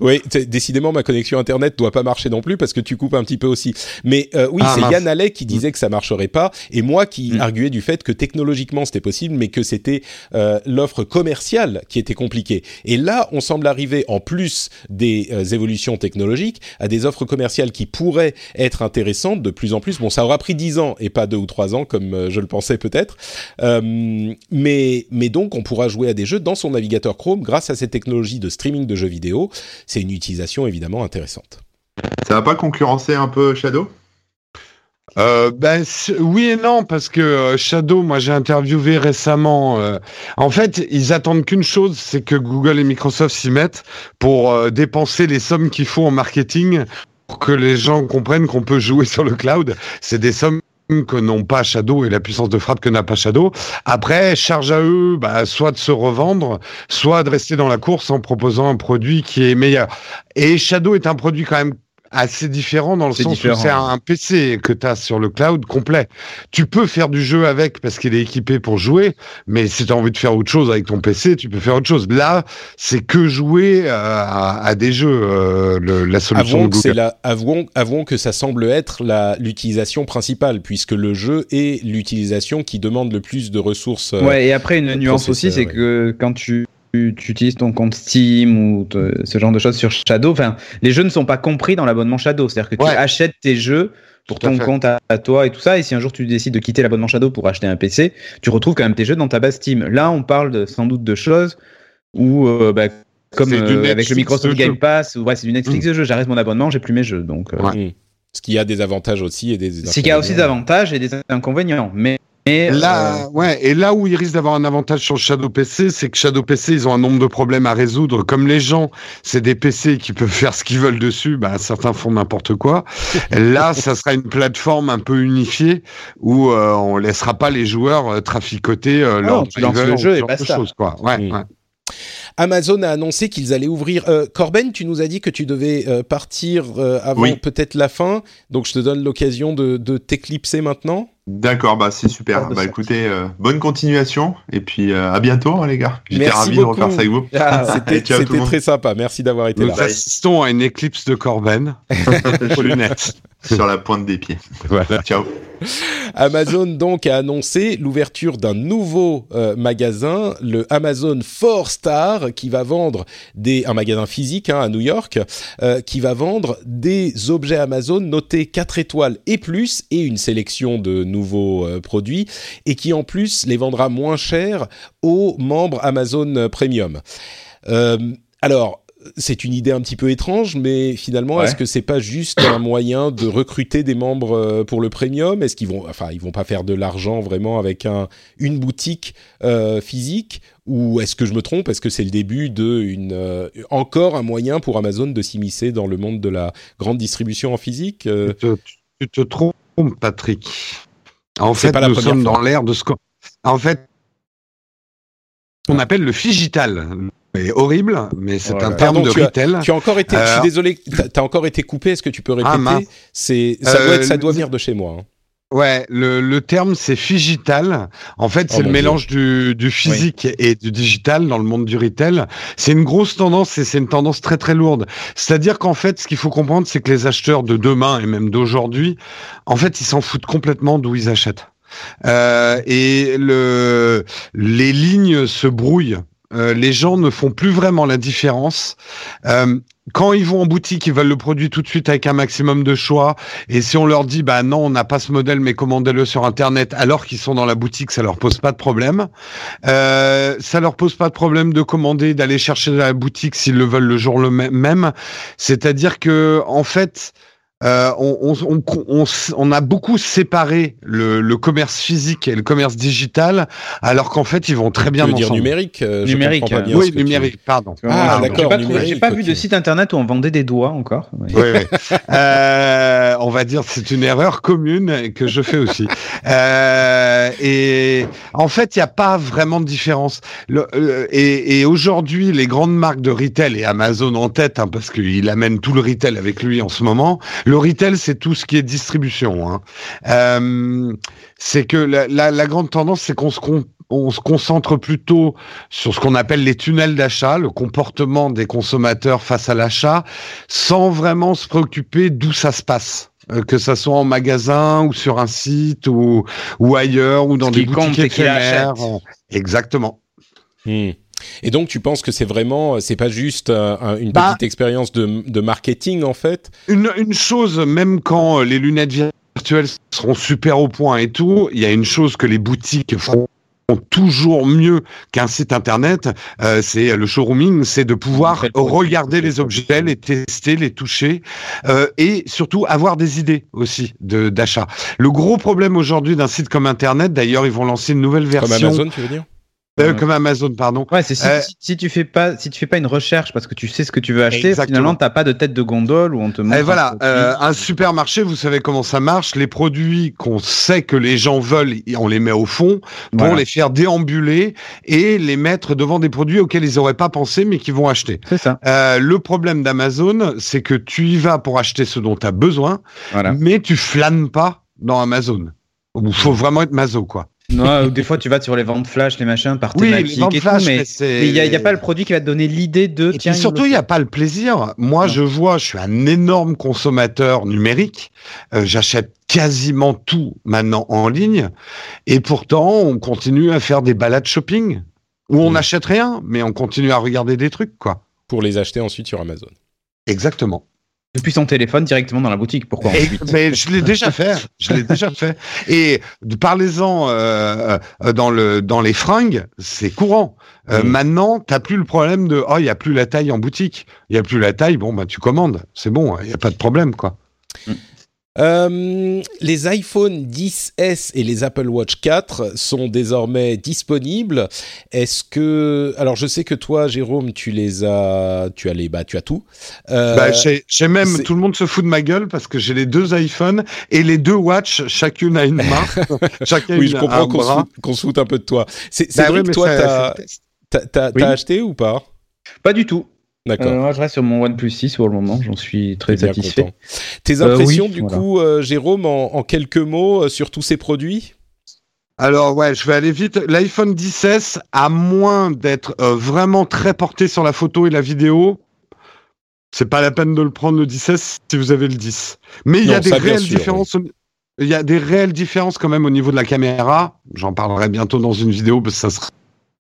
Oui, décidément, ma connexion Internet ne doit pas marcher non plus, parce que tu coupes un petit peu aussi. Mais euh, oui, ah, c'est mince. Yann Allais qui disait que ça ne marcherait pas, et moi qui mmh. arguais du fait que technologiquement, c'était possible, mais que c'était euh, l'offre commerciale qui était compliquée. Et là, on semble arriver, en plus des euh, évolutions technologiques, à des offres commerciales qui pourraient être intéressantes de plus en plus. Bon, ça aura pris dix ans et pas deux ou trois ans, comme euh, je le pensais peut-être. Euh, mais, mais donc, on pourra jouer à des jeux dans son navigateur Chrome grâce à ces technologies de streaming de jeux vidéo. C'est une utilisation évidemment intéressante. Ça va pas concurrencer un peu Shadow ? Euh, ben, oui et non, parce que euh, Shadow, moi j'ai interviewé récemment, euh, en fait ils attendent qu'une chose, c'est que Google et Microsoft s'y mettent pour euh, dépenser les sommes qu'il faut en marketing pour que les gens comprennent qu'on peut jouer sur le cloud. C'est des sommes que n'ont pas Shadow et la puissance de frappe que n'a pas Shadow. Après, charge à eux, bah, soit de se revendre, soit de rester dans la course en proposant un produit qui est meilleur. Et Shadow est un produit quand même Ah, c'est différent dans le sens où c'est un P C que tu as sur le cloud complet. Tu peux faire du jeu avec parce qu'il est équipé pour jouer, mais si tu as envie de faire autre chose avec ton P C, tu peux faire autre chose. Là, c'est que jouer à, à des jeux, euh, le, la solution avouons de Google. La, avouons, avouons que ça semble être la, l'utilisation principale, puisque le jeu est l'utilisation qui demande le plus de ressources. Euh, ouais, et après, une nuance aussi, c'est ouais. que quand tu... Tu, tu utilises ton compte Steam ou te, ce genre de choses sur Shadow. Enfin, les jeux ne sont pas compris dans l'abonnement Shadow. C'est-à-dire que ouais. tu achètes tes jeux pour tout ton à compte à, à toi et tout ça. Et si un jour tu décides de quitter l'abonnement Shadow pour acheter un P C, tu retrouves quand même tes jeux dans ta base Steam. Là, on parle de, sans doute de choses où, euh, bah, comme euh, avec le Microsoft Game Pass, ou, ouais, c'est du Netflix mmh. de jeux. J'arrête mon abonnement, j'ai plus mes jeux. Donc, euh, ouais. Ce qui a des avantages aussi et des. des Ce qui a aussi des avantages et des inconvénients, mais. Et là, euh... ouais, et là où ils risquent d'avoir un avantage sur Shadow P C, c'est que Shadow P C, ils ont un nombre de problèmes à résoudre. Comme les gens, c'est des P C qui peuvent faire ce qu'ils veulent dessus, bah, certains font n'importe quoi. Là, ça sera une plateforme un peu unifiée où euh, on laissera pas les joueurs euh, traficoter euh, leur driver ou ce genre de choses, quoi. Ouais, mmh. ouais. Amazon a annoncé qu'ils allaient ouvrir... Euh, Corben, tu nous as dit que tu devais euh, partir euh, avant oui. peut-être la fin, donc je te donne l'occasion de, de t'éclipser maintenant. D'accord, bah c'est super. Bah écoutez, euh, bonne continuation et puis euh, à bientôt hein, les gars. J'étais Merci ravi beaucoup. de refaire ça avec vous. Ah, c'était ciao, c'était très sympa, merci d'avoir été Nous là. Nous assistons à une éclipse de Corben. Aux lunettes. Sur la pointe des pieds. Voilà. Ciao. Amazon donc a annoncé l'ouverture d'un nouveau euh, magasin, le Amazon four star, qui va vendre des, un magasin physique hein, à New York, euh, qui va vendre des objets Amazon notés quatre étoiles et plus, et une sélection de nouveaux euh, produits, et qui en plus les vendra moins cher aux membres Amazon Premium. Euh, alors... C'est une idée un petit peu étrange, mais finalement, ouais. est-ce que c'est pas juste un moyen de recruter des membres pour le premium ? Est-ce qu'ils vont, enfin, ils vont pas faire de l'argent vraiment avec un, une boutique euh, physique ? Ou est-ce que je me trompe ? Est-ce que c'est le début de une, euh, encore un moyen pour Amazon de s'immiscer dans le monde de la grande distribution en physique ? euh... tu, te, tu te trompes, Patrick. En c'est fait, pas la nous première sommes fois. dans l'ère de ce qu'on, en fait, on appelle le figital. C'est horrible, mais c'est voilà. un terme Pardon, de tu retail. As, tu as encore été, euh, je suis désolé, tu as encore été coupé, est-ce que tu peux répéter ah, c'est, ça, euh, doit être, ça doit venir de chez moi. Hein. Ouais, le, le terme c'est figital. En fait, c'est oh le mélange du, du physique oui. et du digital dans le monde du retail. C'est une grosse tendance et c'est une tendance très très lourde. C'est-à-dire qu'en fait, ce qu'il faut comprendre, c'est que les acheteurs de demain et même d'aujourd'hui, en fait, ils s'en foutent complètement d'où ils achètent. Euh, et le, les lignes se brouillent. Euh, les gens ne font plus vraiment la différence. Euh, quand ils vont en boutique, ils veulent le produit tout de suite avec un maximum de choix. Et si on leur dit, bah non, on n'a pas ce modèle, mais commandez-le sur Internet, alors qu'ils sont dans la boutique, ça leur pose pas de problème. Euh, ça leur pose pas de problème de commander, d'aller chercher dans la boutique s'ils le veulent le jour le même. C'est-à-dire que, en fait, Euh, on, on, on, on a beaucoup séparé le, le commerce physique et le commerce digital, alors qu'en fait ils vont très bien ensemble. Tu veux dire numérique, euh, numérique je comprends pas bien. Oui, numérique, tu... pardon. Ah, ah d'accord, j'ai pas, numérique, trouvé, j'ai pas vu de site internet où on vendait des doigts encore. Oui, oui. euh, on va dire c'est une erreur commune que je fais aussi. euh, et en fait, il n'y a pas vraiment de différence. Le, euh, et, et aujourd'hui, les grandes marques de retail et Amazon en tête, hein, parce qu'il amène tout le retail avec lui en ce moment. Le retail, c'est tout ce qui est distribution. Hein. Euh, c'est que la, la, la grande tendance, c'est qu'on se, con, on se concentre plutôt sur ce qu'on appelle les tunnels d'achat, le comportement des consommateurs face à l'achat, sans vraiment se préoccuper d'où ça se passe. Que ça soit en magasin ou sur un site ou, ou ailleurs ou dans des boutiques éphémères. Exactement. Mmh. Et donc, tu penses que c'est vraiment, c'est pas juste euh, une bah, petite expérience de, de marketing, en fait ? Une, une chose, même quand les lunettes virtuelles seront super au point et tout, il y a une chose que les boutiques font toujours mieux qu'un site internet, euh, c'est le showrooming, c'est de pouvoir regarder les objets, les tester, les toucher, euh, et surtout avoir des idées aussi de, d'achat. Le gros problème aujourd'hui d'un site comme internet, d'ailleurs, ils vont lancer une nouvelle version... Comme Amazon, tu veux dire ? Euh, comme Amazon, pardon. Ouais, c'est si, euh, si, si tu fais pas, si tu fais pas une recherche parce que tu sais ce que tu veux acheter, exactement. Finalement, t'as pas de tête de gondole où on te montre. Et voilà, un, euh, un supermarché, vous savez comment ça marche. Les produits qu'on sait que les gens veulent, on les met au fond pour voilà. les faire déambuler et les mettre devant des produits auxquels ils auraient pas pensé mais qu'ils vont acheter. C'est ça. Euh, le problème d'Amazon, c'est que tu y vas pour acheter ce dont t'as besoin, voilà. mais tu flânes pas dans Amazon. Il faut vraiment être maso, quoi. Non, des fois tu vas sur les ventes flash, les machins, par thématique oui, et flash, tout, mais il n'y a, a pas le produit qui va te donner l'idée de... Et tiens, puis surtout, il n'y a pas le plaisir. Moi, non. je vois, je suis un énorme consommateur numérique. Euh, j'achète quasiment tout maintenant en ligne. Et pourtant, on continue à faire des balades shopping où on n'achète mmh. rien, mais on continue à regarder des trucs, quoi. Pour les acheter ensuite sur Amazon. Exactement. Depuis son téléphone directement dans la boutique, pourquoi ensuite ? Mais je l'ai déjà fait, je l'ai déjà fait. Et parlez-en euh, dans le dans les fringues, c'est courant. Euh, mmh. Maintenant, t'as plus le problème de oh il y a plus la taille en boutique, il y a plus la taille, bon bah tu commandes, c'est bon, il y a pas de problème quoi. Mmh. Euh, les iPhone dix S et les Apple Watch quatre sont désormais disponibles. Est-ce que, alors je sais que toi, Jérôme, tu les as, tu as les, bah tu as tout. Euh, bah, j'ai, j'ai même c'est... tout le monde se fout de ma gueule parce que j'ai les deux iPhones et les deux Watch, chacune a une main. Chacune oui, je comprends un qu'on, se fout, qu'on se foute un peu de toi. C'est, c'est bah vrai oui, que toi, ça, t'as, t'as, t'as, oui. t'as acheté ou pas ? Pas du tout. D'accord. Euh, moi, je reste sur mon OnePlus six pour le moment, j'en suis très bien satisfait. Content. Tes impressions, euh, oui, du voilà. coup, euh, Jérôme, en, en quelques mots euh, sur tous ces produits ? Alors, ouais, je vais aller vite. L'iPhone X S, à moins d'être euh, vraiment très porté sur la photo et la vidéo, c'est pas la peine de le prendre, le X S, si vous avez le dix. Mais il y a des réelles sûr, différences. Oui. Il y a des réelles différences quand même au niveau de la caméra. J'en parlerai bientôt dans une vidéo parce que ça sera.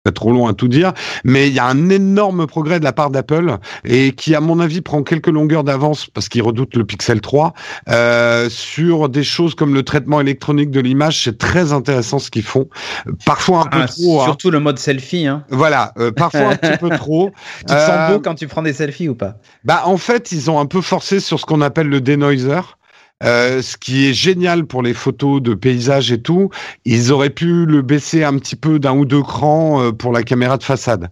C'est trop long à tout dire, mais il y a un énorme progrès de la part d'Apple et qui, à mon avis, prend quelques longueurs d'avance parce qu'ils redoutent le Pixel trois euh, sur des choses comme le traitement électronique de l'image. C'est très intéressant ce qu'ils font. Parfois un peu ah, trop. Surtout hein. le mode selfie. Hein. Voilà, euh, parfois un petit peu trop. Tu te euh, sens beau quand tu prends des selfies ou pas ? Bah, en fait, ils ont un peu forcé sur ce qu'on appelle le denoiser. Euh, ce qui est génial pour les photos de paysages et tout, ils auraient pu le baisser un petit peu d'un ou deux crans euh, pour la caméra de façade.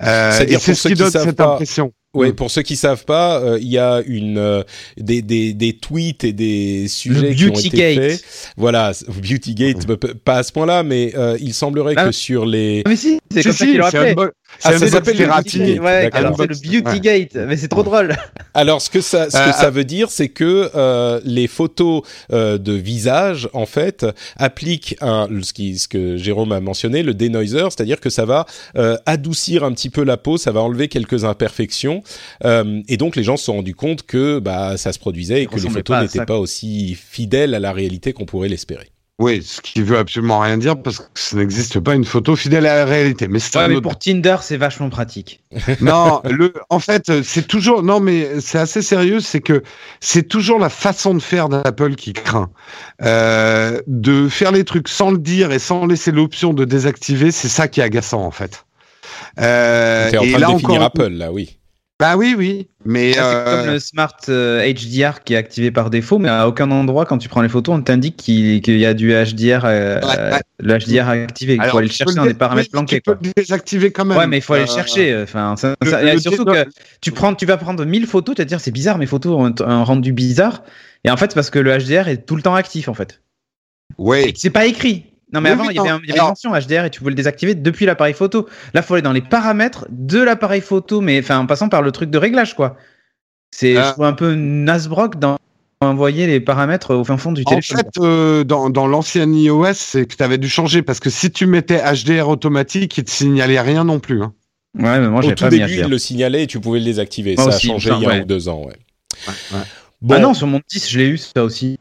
Euh, C'est-à-dire et c'est ce qui donne cette pas... impression. Ouais, mmh. Pour ceux qui savent pas, il euh, y a une euh, des des des tweets et des sujets qui ont été faits. Voilà, Beautygate, mmh. pas à ce point-là, mais euh, il semblerait ah. que sur les. Mais si, c'est si, comme si, ça qu'ils l'ont appelé. Bo- ah, ça s'appelle le Beautygate. Ouais, alors c'est le Beautygate, ouais. mais c'est trop drôle. Alors ce que ça ce que euh, ça veut dire, c'est que euh, les photos euh, de visage, en fait, appliquent un ce qui ce que Jérôme a mentionné, le denoiser, c'est-à-dire que ça va euh, adoucir un petit peu la peau, ça va enlever quelques imperfections. Euh, et donc les gens se sont rendus compte que bah, ça se produisait et que les photos n'étaient pas aussi fidèles à la réalité qu'on pourrait l'espérer. Oui, ce qui veut absolument rien dire parce que ça n'existe pas une photo fidèle à la réalité. Mais, c'est ouais, mais autre... pour Tinder, c'est vachement pratique. Non, le, en fait, c'est toujours. Non, mais c'est assez sérieux. C'est que c'est toujours la façon de faire d'Apple qui craint. Euh, de faire les trucs sans le dire et sans laisser l'option de désactiver, c'est ça qui est agaçant en fait. Euh, T'es en train et de là, définir encore... Apple, là, oui. Bah oui, oui, mais... C'est euh... comme le Smart euh, H D R qui est activé par défaut, mais à aucun endroit, quand tu prends les photos, on t'indique qu'il, qu'il y a du H D R, euh, ouais, ouais. le H D R activé. Il faut aller le chercher dans des paramètres planqués. Tu peux le désactiver quand même. Ouais, mais il faut aller euh... le chercher. Enfin, ça, le, ça, le surtout déno... que tu, prends, tu vas prendre mille photos, tu vas te dire, c'est bizarre, mes photos ont un rendu bizarre. Et en fait, c'est parce que le H D R est tout le temps actif, en fait. Oui. C'est pas écrit. Non, mais oui, avant, oui, il y avait, un, il y avait Alors, une mention H D R et tu pouvais le désactiver depuis l'appareil photo. Là, il faut aller dans les paramètres de l'appareil photo, mais enfin, en passant par le truc de réglage, quoi. C'est euh, je trouve un peu Nasbrock dans envoyer les paramètres au fin fond du téléphone. En fait, euh, dans, dans l'ancien iOS, c'est que tu avais dû changer parce que si tu mettais H D R automatique, il ne te signalait rien non plus. Hein. Ouais, mais moi, j'avais pas mis H D R. Au tout début, il le signalait et tu pouvais le désactiver. Moi ça aussi, a changé enfin, il y a ouais. un ou deux ans, ouais. ouais, ouais. Bon. Ah non, sur mon dix, je l'ai eu, ça aussi.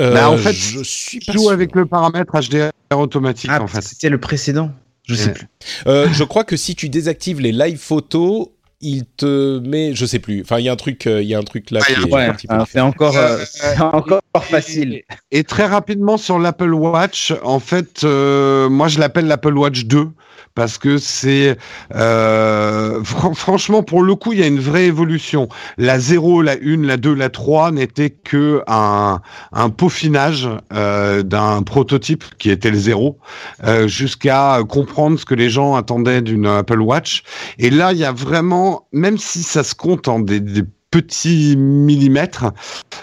Euh, bah en fait, je suis pas joue sûr. Avec le paramètre H D R automatique. Ah, en fait. C'était le précédent. Je ouais. sais plus. Euh, je crois que si tu désactives les live photos, il te met, je sais plus. Enfin, il y a un truc, il y a un truc là. Ah, qui ouais, est un petit peu alors, c'est encore, euh, c'est encore et, facile. Et, et très rapidement sur l'Apple Watch, en fait, euh, moi je l'appelle l'Apple Watch deux parce que c'est, euh, fr- franchement, pour le coup, il y a une vraie évolution. La zéro, la un, la deux, la trois n'étaient que un, un peaufinage euh, d'un prototype qui était le zéro, euh, jusqu'à comprendre ce que les gens attendaient d'une Apple Watch. Et là, il y a vraiment, même si ça se compte en des, des petits millimètres,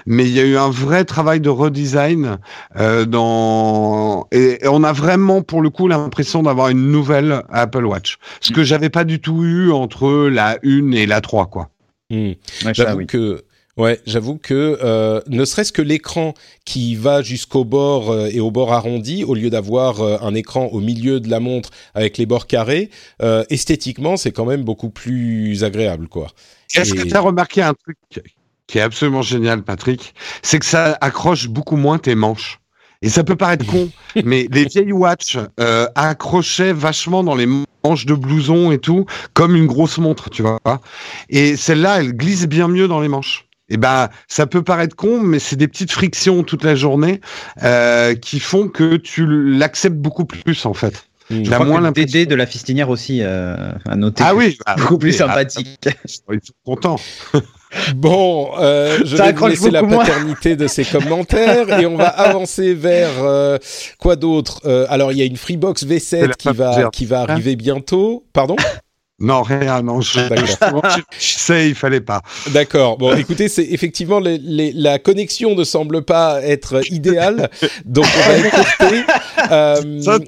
mais il y a eu un vrai travail de redesign euh, dans... et, et on a vraiment pour le coup l'impression d'avoir une nouvelle Apple Watch, ce que j'avais pas du tout eu entre la un et la trois, quoi. Mmh. Ouais, j'avoue ça, oui. que Ouais, j'avoue que euh, ne serait-ce que l'écran qui va jusqu'au bord euh, et au bord arrondi, au lieu d'avoir euh, un écran au milieu de la montre avec les bords carrés, euh, esthétiquement, c'est quand même beaucoup plus agréable, quoi. Est-ce et... que tu as remarqué un truc qui est absolument génial, Patrick ? C'est que ça accroche beaucoup moins tes manches. Et ça peut paraître con, mais les vieilles watches euh, accrochaient vachement dans les manches de blouson et tout, comme une grosse montre, tu vois. Et celle-là, elle glisse bien mieux dans les manches. Et eh ben, ça peut paraître con, mais c'est des petites frictions toute la journée euh, qui font que tu l'acceptes beaucoup plus, en fait. Mmh. Je crois moins que le D D de la fistinière aussi, euh, à noter. Ah oui, ah, beaucoup oui, plus sympathique. Ah, ils sont contents. Bon, euh, je ça vais vous laisser la paternité moins. De ces commentaires et on va avancer vers euh, quoi d'autre euh, alors, il y a une Freebox V sept qui va, qui va arriver hein bientôt. Pardon ? Non, rien, non, je, je, je sais, il fallait pas. D'accord, bon, écoutez, c'est effectivement, les, les, la connexion ne semble pas être idéale, donc on va écouter... Euh, Ça...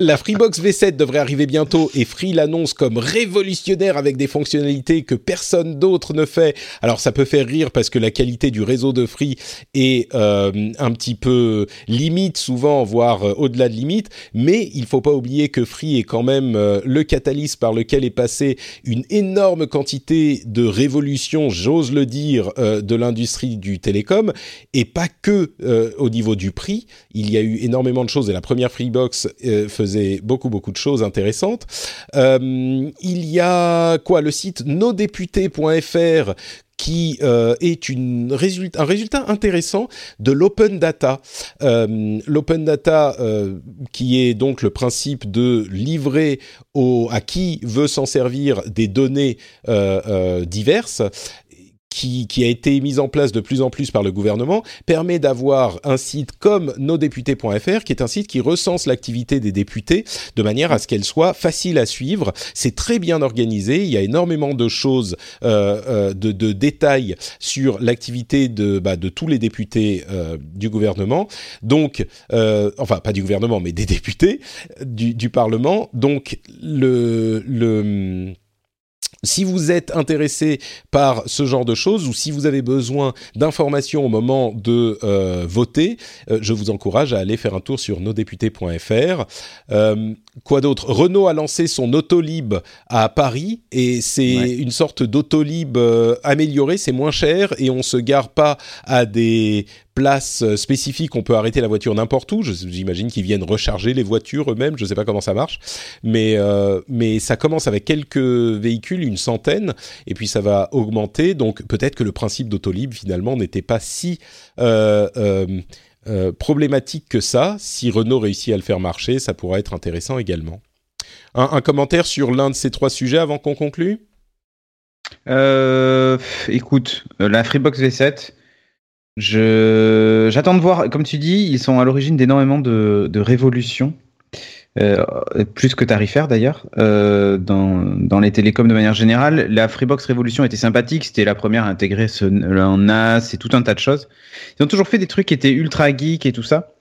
La Freebox V sept devrait arriver bientôt et Free l'annonce comme révolutionnaire avec des fonctionnalités que personne d'autre ne fait. Alors ça peut faire rire parce que la qualité du réseau de Free est euh, un petit peu limite souvent, voire euh, au-delà de limite, mais il faut pas oublier que Free est quand même euh, le catalyse par lequel est passée une énorme quantité de révolutions, j'ose le dire, euh, de l'industrie du télécom et pas que euh, au niveau du prix. Il y a eu énormément de choses et la première Freebox faisait beaucoup beaucoup de choses intéressantes. Euh, il y a quoi ? Le site nos députés point f r qui euh, est une résultat, un résultat intéressant de l'open data. Euh, l'open data, euh, qui est donc le principe de livrer au, à qui veut s'en servir des données euh, euh, diverses, Qui, qui a été mise en place de plus en plus par le gouvernement, permet d'avoir un site comme nos députés point f r, qui est un site qui recense l'activité des députés de manière à ce qu'elle soit facile à suivre. C'est très bien organisé, il y a énormément de choses, euh, de, de détails sur l'activité de, bah, de tous les députés euh, du gouvernement, donc, euh, enfin, pas du gouvernement, mais des députés du, du Parlement. Donc, le... le si vous êtes intéressé par ce genre de choses ou si vous avez besoin d'informations au moment de euh, voter, euh, je vous encourage à aller faire un tour sur nos députés point f r. Euh, quoi d'autre ? Renault a lancé son Autolib à Paris et c'est ouais. une sorte d'Autolib euh, amélioré, c'est moins cher et on se gare pas à des places spécifiques, on peut arrêter la voiture n'importe où. Je, j'imagine qu'ils viennent recharger les voitures eux-mêmes, je ne sais pas comment ça marche, mais, euh, mais ça commence avec quelques véhicules, une centaine, et puis ça va augmenter, donc peut-être que le principe d'Autolib finalement n'était pas si euh, euh, euh, problématique que ça. Si Renault réussit à le faire marcher, ça pourra être intéressant également. Un, un commentaire sur l'un de ces trois sujets avant qu'on conclue ? euh, Écoute, la Freebox V sept... Je... J'attends de voir, comme tu dis, ils sont à l'origine d'énormément de, de révolutions, euh, plus que tarifaires d'ailleurs, euh, dans, dans les télécoms de manière générale. La Freebox Révolution était sympathique, c'était la première à intégrer ce, un NAS et tout un tas de choses. Ils ont toujours fait des trucs qui étaient ultra geek et tout ça,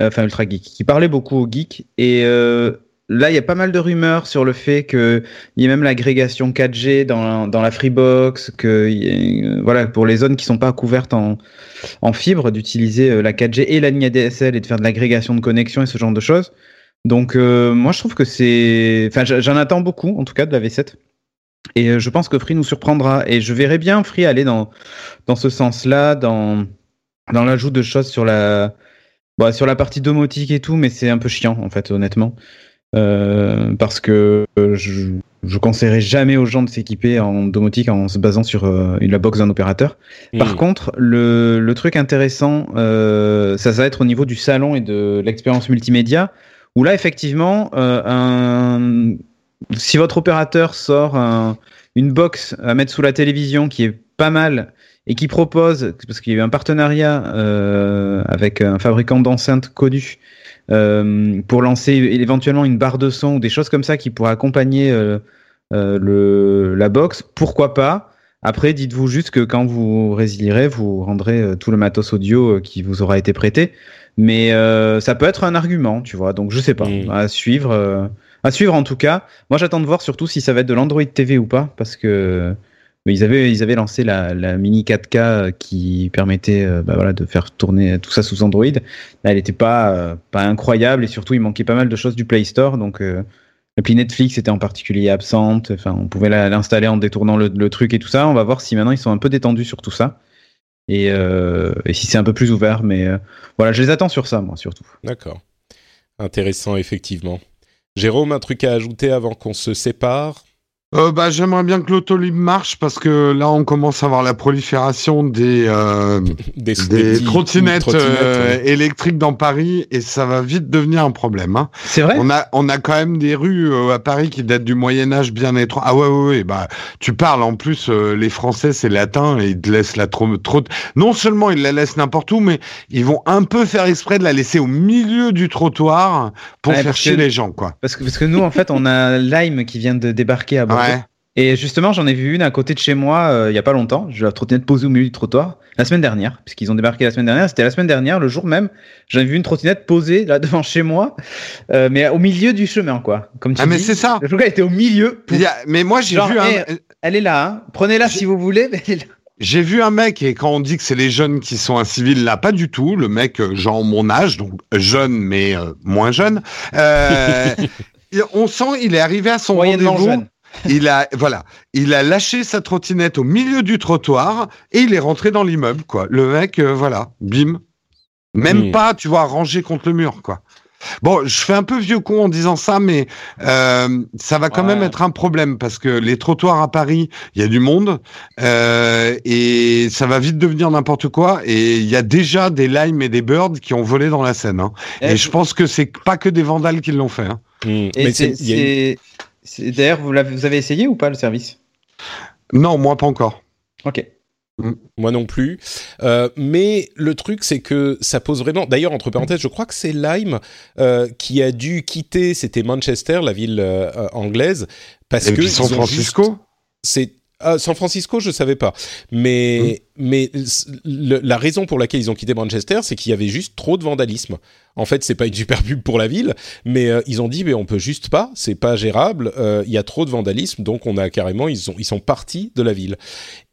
euh, enfin ultra geek, qui parlaient beaucoup aux geeks. Et euh, là, il y a pas mal de rumeurs sur le fait qu'il y ait même l'agrégation quatre G dans, dans la Freebox, que ait, voilà, pour les zones qui sont pas couvertes en, en fibre, d'utiliser la quatre G et la ligne A D S L et de faire de l'agrégation de connexion et ce genre de choses. Donc, euh, moi, je trouve que c'est... Enfin, j'en attends beaucoup, en tout cas, de la V sept. Et je pense que Free nous surprendra. Et je verrai bien Free aller dans, dans ce sens-là, dans, dans l'ajout de choses sur la, bon, sur la partie domotique et tout, mais c'est un peu chiant, en fait, honnêtement. Euh, parce que euh, je, je conseillerais jamais aux gens de s'équiper en domotique en se basant sur euh, la box d'un opérateur. Mmh. Par contre, le, le truc intéressant, euh, ça, ça va être au niveau du salon et de l'expérience multimédia, où là, effectivement, euh, un, si votre opérateur sort un, une box à mettre sous la télévision qui est pas mal et qui propose, parce qu'il y a eu un partenariat euh, avec un fabricant d'enceintes connu, Euh, pour lancer éventuellement une barre de son ou des choses comme ça qui pourraient accompagner euh, euh, le, la box, pourquoi pas. Après, dites-vous juste que quand vous résilierez, vous rendrez euh, tout le matos audio euh, qui vous aura été prêté, mais euh, ça peut être un argument, tu vois, donc je sais pas, mmh. à suivre euh, à suivre en tout cas. Moi j'attends de voir surtout si ça va être de l'Android T V ou pas, parce que mais ils avaient ils avaient lancé la, la mini quatre K qui permettait euh, bah voilà de faire tourner tout ça sous Android. Là, elle était pas euh, pas incroyable et surtout il manquait pas mal de choses du Play Store. Donc euh, l'appli Netflix était en particulier absente. Enfin, on pouvait la, l'installer en détournant le, le truc et tout ça. On va voir si maintenant ils sont un peu détendus sur tout ça et, euh, et si c'est un peu plus ouvert. Mais euh, voilà, je les attends sur ça moi surtout. D'accord, intéressant effectivement. Jérôme, un truc à ajouter avant qu'on se sépare? Euh, bah, j'aimerais bien que l'autolib marche parce que là, on commence à voir la prolifération des, euh, des, des, des trottinettes euh, ouais. électriques dans Paris et ça va vite devenir un problème. Hein. C'est vrai. On a, on a quand même des rues euh, à Paris qui datent du Moyen-Âge bien étroit. Ah ouais, ouais, ouais. Bah, tu parles en plus, euh, les Français, c'est latin et ils te laissent la trotte. Tro- non seulement ils la laissent n'importe où, mais ils vont un peu faire exprès de la laisser au milieu du trottoir pour ouais, faire chier que, les gens, quoi. Parce que, parce que nous, en fait, on a Lime qui vient de débarquer à Bordeaux. Ouais. Et justement, j'en ai vu une à côté de chez moi euh, il y a pas longtemps. J'ai la trottinette posée au milieu du trottoir la semaine dernière, puisqu'ils ont débarqué la semaine dernière. C'était la semaine dernière, le jour même, j'en ai vu une trottinette posée là devant chez moi, euh, mais au milieu du chemin, quoi. Comme tu ah dis, mais c'est ça. Le jour elle était au milieu. Pour... A... Mais moi j'ai Genre, vu. Hey, un... Elle est là. Hein. Prenez-la j'ai... si vous voulez. Mais elle est là. J'ai vu un mec, et quand on dit que c'est les jeunes qui sont inciviles, là, pas du tout. Le mec, genre mon âge, donc jeune mais euh, moins jeune. Euh, on sent, il est arrivé à son rendez-vous. Jeune. Il a, voilà, il a lâché sa trottinette au milieu du trottoir et il est rentré dans l'immeuble, quoi. Le mec, euh, voilà, bim. Même mmh. pas, tu vois, rangé contre le mur, quoi. Bon, je fais un peu vieux con en disant ça, mais euh, ça va quand ouais. même être un problème parce que les trottoirs à Paris, il y a du monde euh, et ça va vite devenir n'importe quoi. Et il y a déjà des limes et des birds qui ont volé dans la Seine. Hein. Et, et je pense que c'est pas que des vandales qui l'ont fait. Hein. Mmh. Et mais c'est... c'est... c'est... C'est, d'ailleurs, vous, vous avez essayé ou pas le service ? Non, moi pas encore. Ok. Mmh. Moi non plus. Euh, mais le truc, c'est que ça pose vraiment... D'ailleurs, entre parenthèses, je crois que c'est Lime euh, qui a dû quitter... C'était Manchester, la ville euh, anglaise. Parce Et que puis San Francisco juste... C'est... Ah, San Francisco, je ne savais pas. Mais, mmh. mais le, la raison pour laquelle ils ont quitté Manchester, c'est qu'il y avait juste trop de vandalisme. En fait, ce n'est pas une super pub pour la ville, mais euh, ils ont dit mais on ne peut juste pas, ce n'est pas gérable, il euh, y a trop de vandalisme, donc on a carrément, ils, ont, ils sont partis de la ville.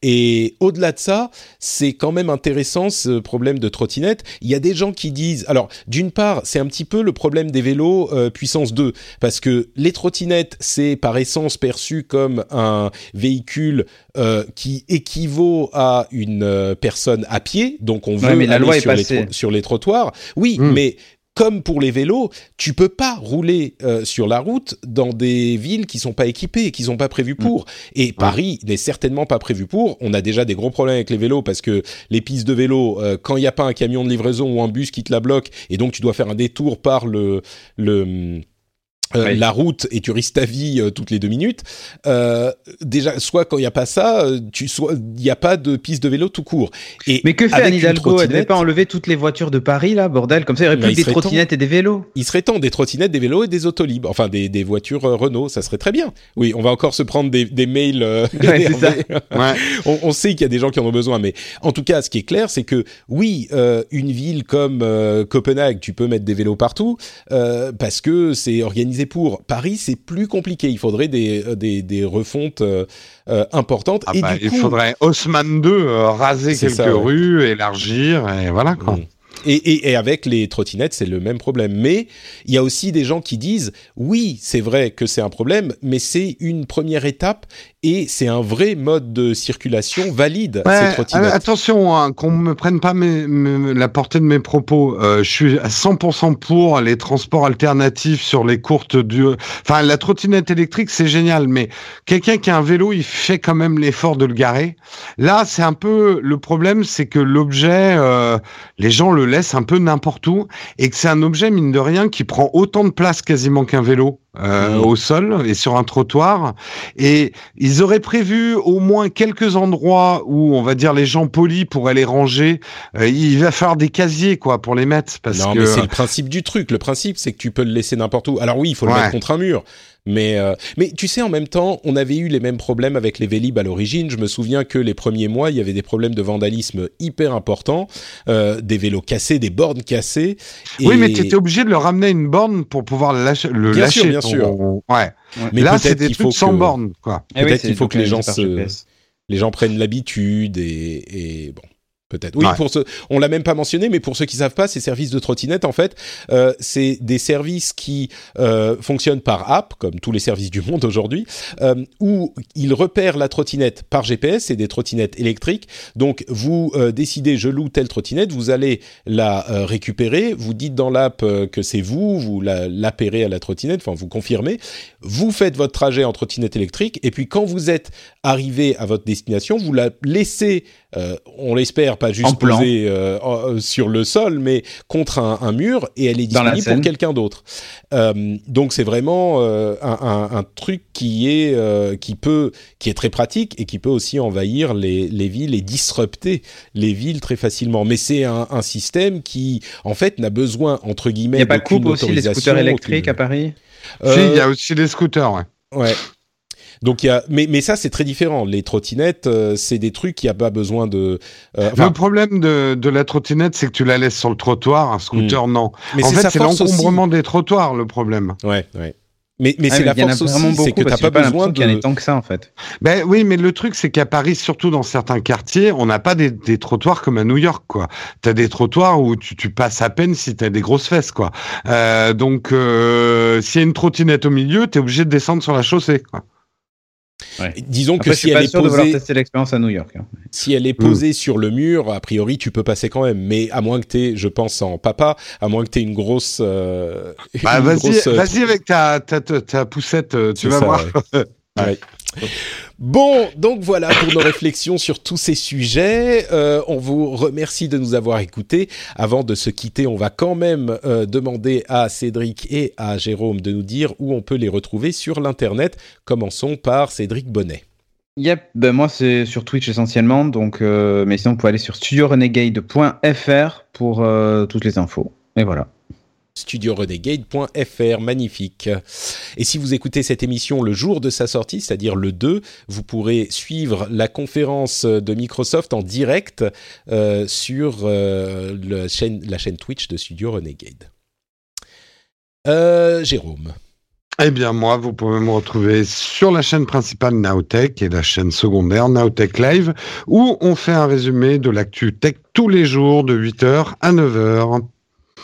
Et au-delà de ça, c'est quand même intéressant ce problème de trottinette. Il y a des gens qui disent... Alors, d'une part, c'est un petit peu le problème des vélos euh, puissance deux, parce que les trottinettes, c'est par essence perçu comme un véhicule Euh, qui équivaut à une euh, personne à pied, donc on veut ouais, mais la loi est passée sur les tro- sur les trottoirs. Oui, mmh. mais comme pour les vélos, tu peux pas rouler euh, sur la route dans des villes qui sont pas équipées et qui sont pas prévues pour. Mmh. Et Paris ouais. n'est certainement pas prévu pour. On a déjà des gros problèmes avec les vélos parce que les pistes de vélo, euh, quand il y a pas un camion de livraison ou un bus qui te la bloque, et donc tu dois faire un détour par le le Euh, ouais. la route et tu risques ta vie euh, toutes les deux minutes. Euh, déjà, soit quand il n'y a pas ça, tu, soit il n'y a pas de piste de vélo tout court. Et mais que fait Anne Hidalgo ? Elle ne devait pas enlever toutes les voitures de Paris, là, bordel, comme ça il n'y aurait plus que des trottinettes temps. Et des vélos. Il serait temps, des trottinettes, des vélos et des autolibres, enfin des, des voitures euh, Renault, ça serait très bien. Oui, on va encore se prendre des, des mails. Euh, ouais, c'est ça. ouais. on, on sait qu'il y a des gens qui en ont besoin, mais en tout cas, ce qui est clair, c'est que oui, euh, une ville comme euh, Copenhague, tu peux mettre des vélos partout euh, parce que c'est organisé pour. Paris, c'est plus compliqué. Il faudrait des, des, des refontes euh, euh, importantes. Ah et bah, du il coup, faudrait Haussmann deux euh, raser quelques ça, rues, ouais. élargir, et voilà quoi. Mmh. Et, et, et avec les trottinettes, c'est le même problème. Mais il y a aussi des gens qui disent « Oui, c'est vrai que c'est un problème, mais c'est une première étape et c'est un vrai mode de circulation valide, ouais, ces trottinettes. » Attention, hein, qu'on ne me prenne pas mes, mes, la portée de mes propos. Euh, je suis à cent pour cent pour les transports alternatifs sur les courtes durées. Enfin, la trottinette électrique, c'est génial, mais quelqu'un qui a un vélo, il fait quand même l'effort de le garer. Là, c'est un peu... Le problème, c'est que l'objet, euh, les gens le laisse un peu n'importe où, et que c'est un objet, mine de rien, qui prend autant de place quasiment qu'un vélo euh, mmh. au sol et sur un trottoir. Et ils auraient prévu au moins quelques endroits où, on va dire, les gens polis pourraient les ranger. Euh, il va falloir des casiers, quoi, pour les mettre. Parce non, que... mais c'est le principe du truc. Le principe, c'est que tu peux le laisser n'importe où. Alors oui, il faut le ouais. mettre contre un mur. Mais, euh, mais tu sais, en même temps, on avait eu les mêmes problèmes avec les Vélib à l'origine. Je me souviens que les premiers mois, il y avait des problèmes de vandalisme hyper importants, euh, des vélos cassés, des bornes cassées. Et... Oui, mais tu étais obligé de le ramener à une borne pour pouvoir le lâcher. Le bien lâcher, sûr, bien ton... sûr. Ouais. Mais là, c'est des trucs que... sans borne, quoi. Eh peut-être oui, qu'il faut que les gens, se... les gens prennent l'habitude et, et bon. Peut-être. Oui, ouais. Pour ceux, on l'a même pas mentionné, mais pour ceux qui savent pas, ces services de trottinette, en fait, euh, c'est des services qui euh, fonctionnent par app, comme tous les services du monde aujourd'hui, euh, où ils repèrent la trottinette par G P S, c'est des trottinettes électriques. Donc, vous euh, décidez, je loue telle trottinette, vous allez la euh, récupérer, vous dites dans l'app euh, que c'est vous, vous la, l'appairez à la trottinette, enfin, vous confirmez, vous faites votre trajet en trottinette électrique, et puis quand vous êtes arrivé à votre destination, vous la laissez, euh, on l'espère, pas juste posée euh, sur le sol, mais contre un, un mur, et elle est disponible pour quelqu'un d'autre. Euh, donc c'est vraiment euh, un, un, un truc qui est euh, qui peut qui est très pratique et qui peut aussi envahir les, les villes et disrupter les villes très facilement. Mais c'est un, un système qui en fait n'a besoin entre guillemets. Il n'y a pas de coupe aussi les scooters électriques à Paris. Euh, si, il y a aussi les scooters. Ouais. ouais. Donc il y a, mais mais ça c'est très différent. Les trottinettes, euh, c'est des trucs qui a pas besoin de. Euh, enfin... Le problème de de la trottinette, c'est que tu la laisses sur le trottoir. Un scooter, mmh. non. Mais en c'est fait, c'est l'encombrement aussi des trottoirs le problème. Ouais, ouais. Mais, mais ah, c'est mais la force aussi, beaucoup, c'est que t'as pas, pas besoin de... qu'il y en ait tant que ça, en fait. Ben oui, mais le truc, c'est qu'à Paris, surtout dans certains quartiers, on n'a pas des, des trottoirs comme à New York, quoi. T'as des trottoirs où tu, tu passes à peine si t'as des grosses fesses, quoi. Euh, donc, euh, s'il y a une trottinette au milieu, t'es obligé de descendre sur la chaussée, quoi. Ouais. Disons après, que si elle est posée, de vouloir tester l'expérience à New York. Hein. Si elle est posée mmh. sur le mur, a priori tu peux passer quand même. Mais à moins que t'aies, je pense en papa, à moins que t'aies une grosse. Euh, bah une vas-y, grosse, vas-y avec ta ta ta, ta poussette, tu vas ça, voir. Ouais. ouais. Bon, donc voilà pour nos réflexions sur tous ces sujets. Euh, on vous remercie de nous avoir écoutés. Avant de se quitter, on va quand même euh, demander à Cédric et à Jérôme de nous dire où on peut les retrouver sur l'Internet. Commençons par Cédric Bonnet. Yep, ben moi c'est sur Twitch essentiellement, donc, euh, mais sinon vous pouvez aller sur studio renegade point f r pour euh, toutes les infos. Et voilà. studio renegade point f r, magnifique. Et si vous écoutez cette émission le jour de sa sortie, c'est-à-dire le deux, vous pourrez suivre la conférence de Microsoft en direct euh, sur euh, la chaîne, la chaîne Twitch de Studio Renegade. Euh, Jérôme. Eh bien, moi, vous pouvez me retrouver sur la chaîne principale Nowtech et la chaîne secondaire Nowtech Live, où on fait un résumé de l'actu tech tous les jours de huit heures à neuf heures.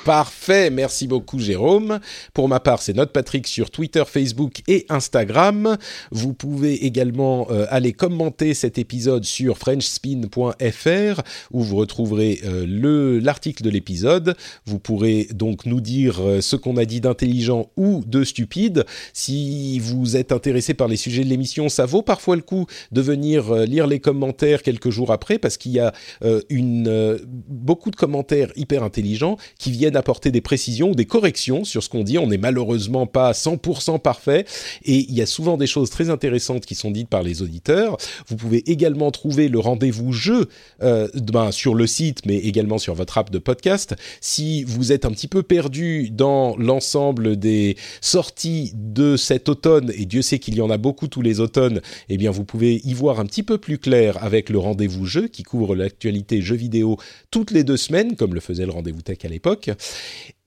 Parfait, merci beaucoup Jérôme. Pour ma part, c'est NotePatrick sur Twitter, Facebook et Instagram. Vous pouvez également euh, aller commenter cet épisode sur french spin point f r où vous retrouverez euh, le, l'article de l'épisode. Vous pourrez donc nous dire euh, ce qu'on a dit d'intelligent ou de stupide. Si vous êtes intéressé par les sujets de l'émission, ça vaut parfois le coup de venir euh, lire les commentaires quelques jours après parce qu'il y a euh, une, euh, beaucoup de commentaires hyper intelligents qui viennent d'apporter des précisions ou des corrections sur ce qu'on dit. On n'est malheureusement pas cent pour cent parfait et il y a souvent des choses très intéressantes qui sont dites par les auditeurs. Vous pouvez également trouver le rendez-vous jeu euh, ben, sur le site, mais également sur votre app de podcast. Si vous êtes un petit peu perdu dans l'ensemble des sorties de cet automne, et Dieu sait qu'il y en a beaucoup tous les automnes, eh bien vous pouvez y voir un petit peu plus clair avec le rendez-vous jeu qui couvre l'actualité jeux vidéo toutes les deux semaines, comme le faisait le rendez-vous tech à l'époque.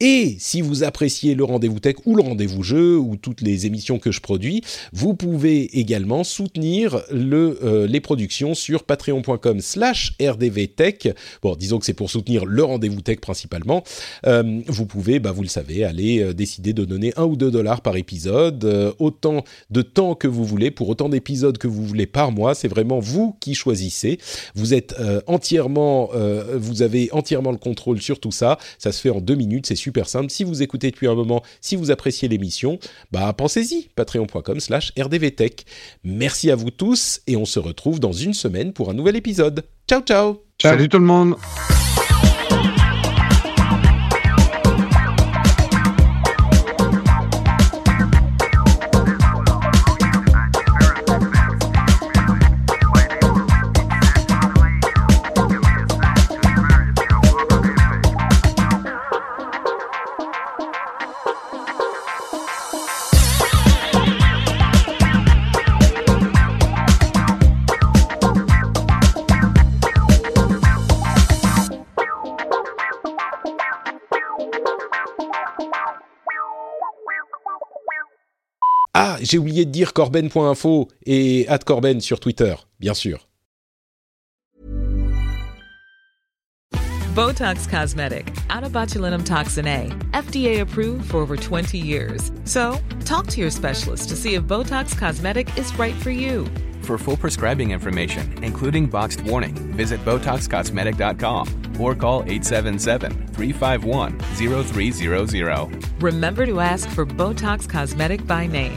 Et si vous appréciez le Rendez-vous Tech ou le Rendez-vous Jeu ou toutes les émissions que je produis, vous pouvez également soutenir le, euh, les productions sur patreon.com slash rdvtech. Bon, disons que c'est pour soutenir le Rendez-vous Tech principalement. Euh, vous pouvez, bah, vous le savez, aller euh, décider de donner un ou deux dollars par épisode, euh, autant de temps que vous voulez, pour autant d'épisodes que vous voulez par mois. C'est vraiment vous qui choisissez. Vous êtes euh, entièrement, euh, vous avez entièrement le contrôle sur tout ça. Ça se fait en deux minutes, c'est super simple. Si vous écoutez depuis un moment, si vous appréciez l'émission, bah pensez-y, patreon.com slash rdvtech. Merci à vous tous et on se retrouve dans une semaine pour un nouvel épisode. Ciao, ciao, ciao. Salut tout le monde. J'ai oublié de dire corben.info et arobase corben sur Twitter, bien sûr. Botox Cosmetic, out of botulinum toxin A, F D A approved for over twenty years. So, talk to your specialist to see if Botox Cosmetic is right for you. For full prescribing information, including boxed warning, visit Botox Cosmetic dot com or call eight seven seven, three five one, zero three zero zero. Remember to ask for Botox Cosmetic by name.